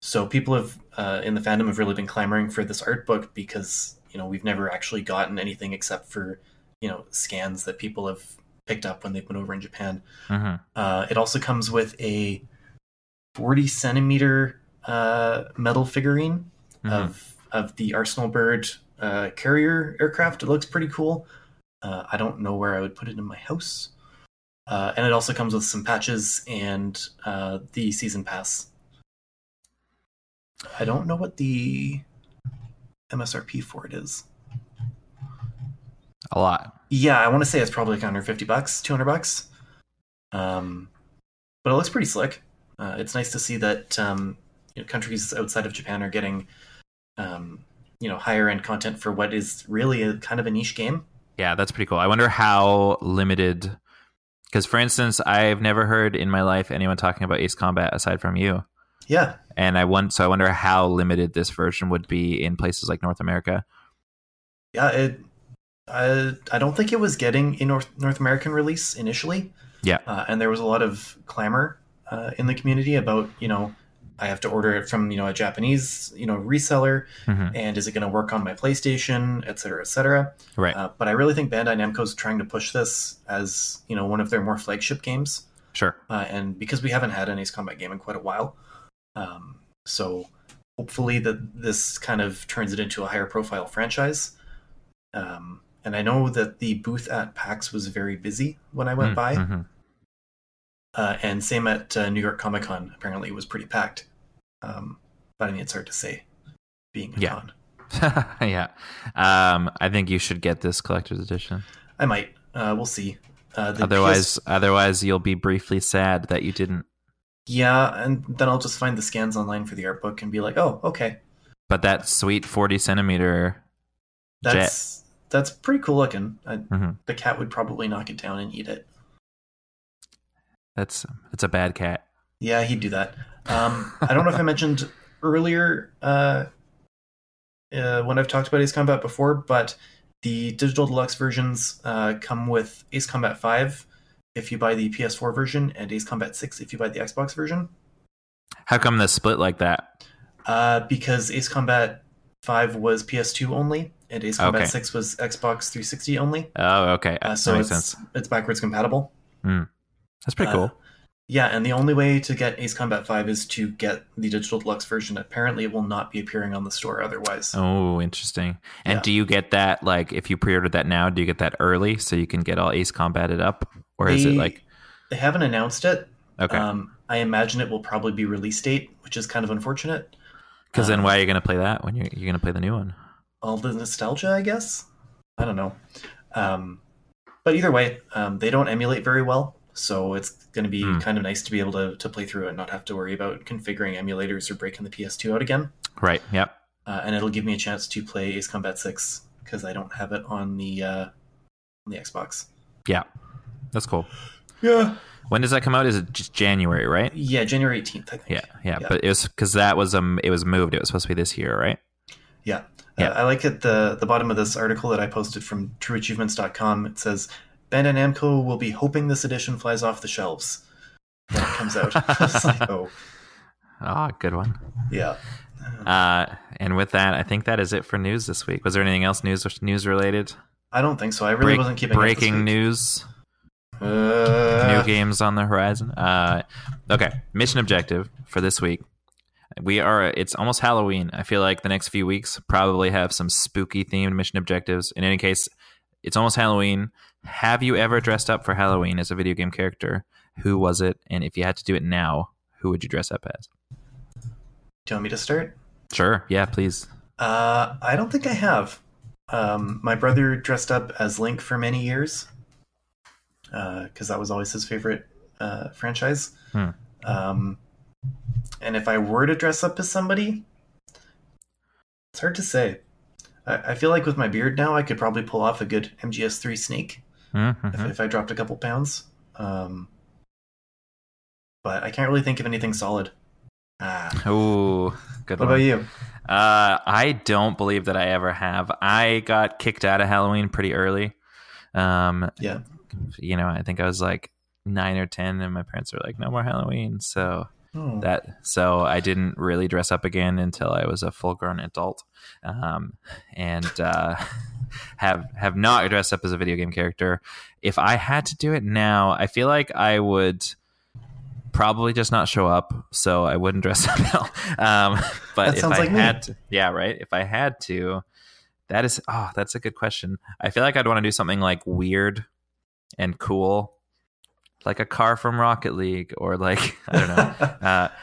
So people have in the fandom have really been clamoring for this art book because we've never actually gotten anything except for scans that people have picked up when they've been over in Japan. Mm-hmm. It also comes with a 40 centimeter metal figurine of the Arsenal Bird carrier aircraft. It looks pretty cool. I don't know where I would put it in my house. And it also comes with some patches and the season pass. I don't know what the MSRP for it is. A lot. Yeah, I want to say it's probably like $150, $200. But it looks pretty slick. It's nice to see that countries outside of Japan are getting higher end content for what is really a kind of a niche game. Yeah, that's pretty cool. I wonder how limited, because for instance, I've never heard in my life anyone talking about Ace Combat aside from you. Yeah. And I wonder how limited this version would be in places like North America. Yeah, I don't think it was getting a North American release initially. Yeah. And there was a lot of clamor in the community about, I have to order it from, a Japanese, reseller. Mm-hmm. And is it going to work on my PlayStation, et cetera, et cetera. Right. But I really think Bandai Namco is trying to push this as, one of their more flagship games. Sure. And because we haven't had an Ace Combat game in quite a while. So hopefully that this kind of turns it into a higher profile franchise. And I know that the booth at PAX was very busy when I went by. Mm-hmm. And same at New York Comic Con. Apparently it was pretty packed. But I mean, it's hard to say being a con. Yeah. I think you should get this collector's edition. I might. We'll see. Otherwise you'll be briefly sad that you didn't. Yeah, and then I'll just find the scans online for the art book and be like, oh, okay. But that sweet 40 centimeter jet. That's pretty cool looking. The cat would probably knock it down and eat it. It's a bad cat. Yeah, he'd do that. I don't know if I mentioned earlier when I've talked about Ace Combat before, but the digital deluxe versions come with Ace Combat 5 if you buy the PS4 version and Ace Combat 6 if you buy the Xbox version. How come the split like that? Because Ace Combat 5 was PS2 only. And Ace Combat 6 was Xbox 360 only. Oh, okay. So it's backwards compatible. That's pretty cool. Yeah, and the only way to get Ace Combat 5 is to get the digital deluxe version. Apparently, it will not be appearing on the store otherwise. Oh, interesting. And do you get that, like, if you pre-ordered that now, do you get that early so you can get all Ace Combatted up? Or is it like... They haven't announced it. Okay. I imagine it will probably be release date, which is kind of unfortunate. Because then why are you going to play that when you're going to play the new one? All the nostalgia, I guess. I don't know. But either way, they don't emulate very well. So it's going to be kind of nice to be able to play through it and not have to worry about configuring emulators or breaking the PS2 out again. Right, yep. And it'll give me a chance to play Ace Combat 6 because I don't have it on the Xbox. Yeah, that's cool. Yeah. When does that come out? Is it just January, right? Yeah, January 18th, I think. Yeah. But it was because that was it was moved. It was supposed to be this year, right? Yeah. Yeah. I like at the bottom of this article that I posted from trueachievements.com, it says, Bandai Namco will be hoping this edition flies off the shelves when it comes out. It's like, oh. Ah, oh, good one. Yeah. And with that, I think that is it for news this week. Was there anything else news related? I don't think so. I really wasn't keeping breaking news. New games on the horizon. Okay, mission objective for this week. It's almost Halloween. I feel like the next few weeks probably have some spooky themed mission objectives. In any case, it's almost Halloween. Have you ever dressed up for Halloween as a video game character? Who was it? And if you had to do it now, who would you dress up as? Do you want me to start? Sure. Yeah, please. I don't think I have. My brother dressed up as Link for many years because that was always his favorite franchise. And if I were to dress up as somebody, it's hard to say. I feel like with my beard now, I could probably pull off a good MGS3 snake if I dropped a couple pounds. But I can't really think of anything solid. Oh, good one. What about you? I don't believe that I ever have. I got kicked out of Halloween pretty early. Yeah. You know, I think I was like 9 or 10, and my parents were like, "No more Halloween." So I didn't really dress up again until I was a full-grown adult, and have not dressed up as a video game character. If I had to do it now, I feel like I would probably just not show up, so I wouldn't dress up at all. But if I had to, yeah, right. If I had to, that's a good question. I feel like I'd want to do something like weird and cool. Like a car from Rocket League, or like, I don't know.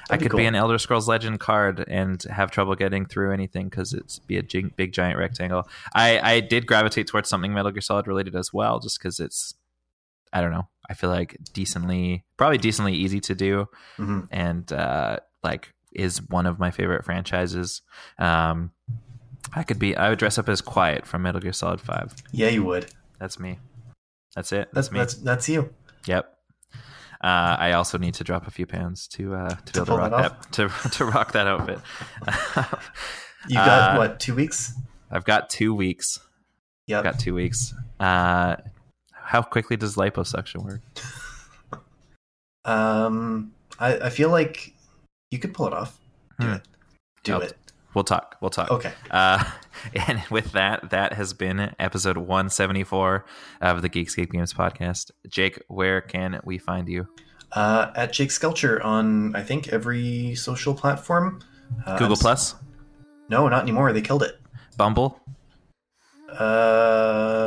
I could be an Elder Scrolls Legend card and have trouble getting through anything because it's be a big giant rectangle. I did gravitate towards something Metal Gear Solid related as well, just because it's, I don't know. I feel like probably decently easy to do, and like is one of my favorite franchises. I would dress up as Quiet from Metal Gear Solid V. Yeah, you would. That's me. That's it. That's me. That's you. Yep. I also need to drop a few pounds to be able to rock that rock that outfit. You got 2 weeks? I've got 2 weeks. Yeah, I've got 2 weeks. How quickly does liposuction work? I feel like you could pull it off. Do it. We'll talk. Okay. And with that has been episode 174 of the Geekscape Games Podcast. Jake, where can we find you? At Jake Skelcher on, I think, every social platform. Google Plus? No, not anymore. They killed it. Bumble?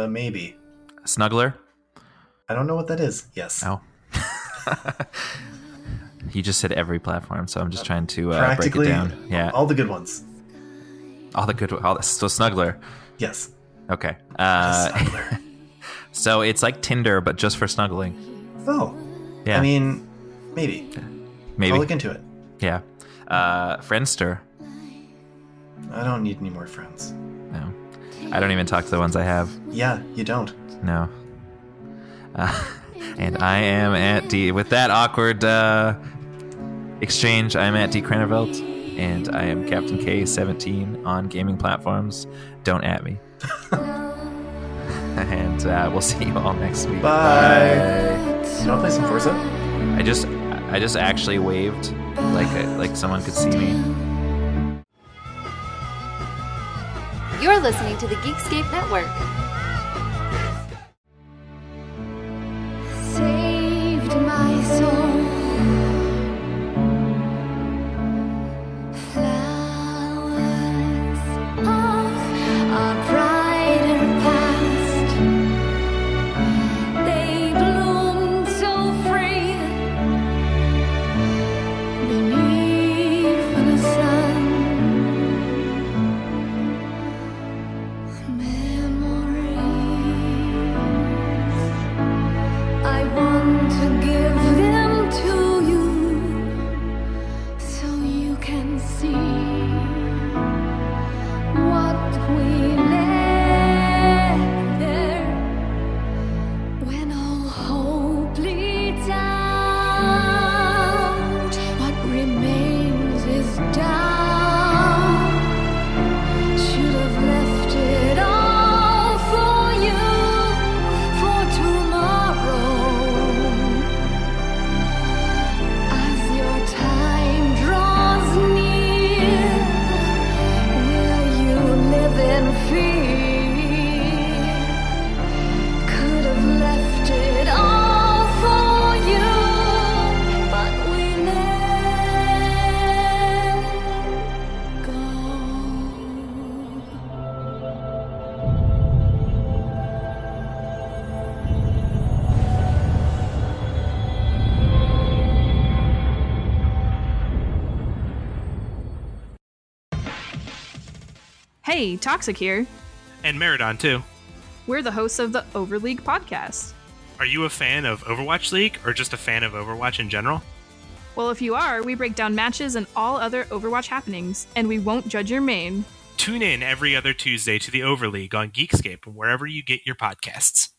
Maybe. Snuggler? I don't know what that is. Yes. Oh. You just said every platform, so I'm just trying to break it down. Yeah. All the good ones. So Snuggler. Yes. Okay. Snuggler. So it's like Tinder, but just for snuggling. Oh. Yeah. I mean, maybe. I'll look into it. Yeah. Friendster. I don't need any more friends. No. I don't even talk to the ones I have. Yeah, you don't. No. And I am at D. With that awkward exchange, I'm at D. Cranervelt. And I am Captain K17 on gaming platforms. Don't at me. And we'll see you all next week. Bye. You want to play some Forza? I just actually waved like someone could see me. You're listening to the Geekscape Network. Saved my soul. Time draws near. Hey, Toxic here. And Meridon, too. We're the hosts of the Overleague podcast. Are you a fan of Overwatch League or just a fan of Overwatch in general? Well, if you are, we break down matches and all other Overwatch happenings, and we won't judge your main. Tune in every other Tuesday to the Overleague on Geekscape, wherever you get your podcasts.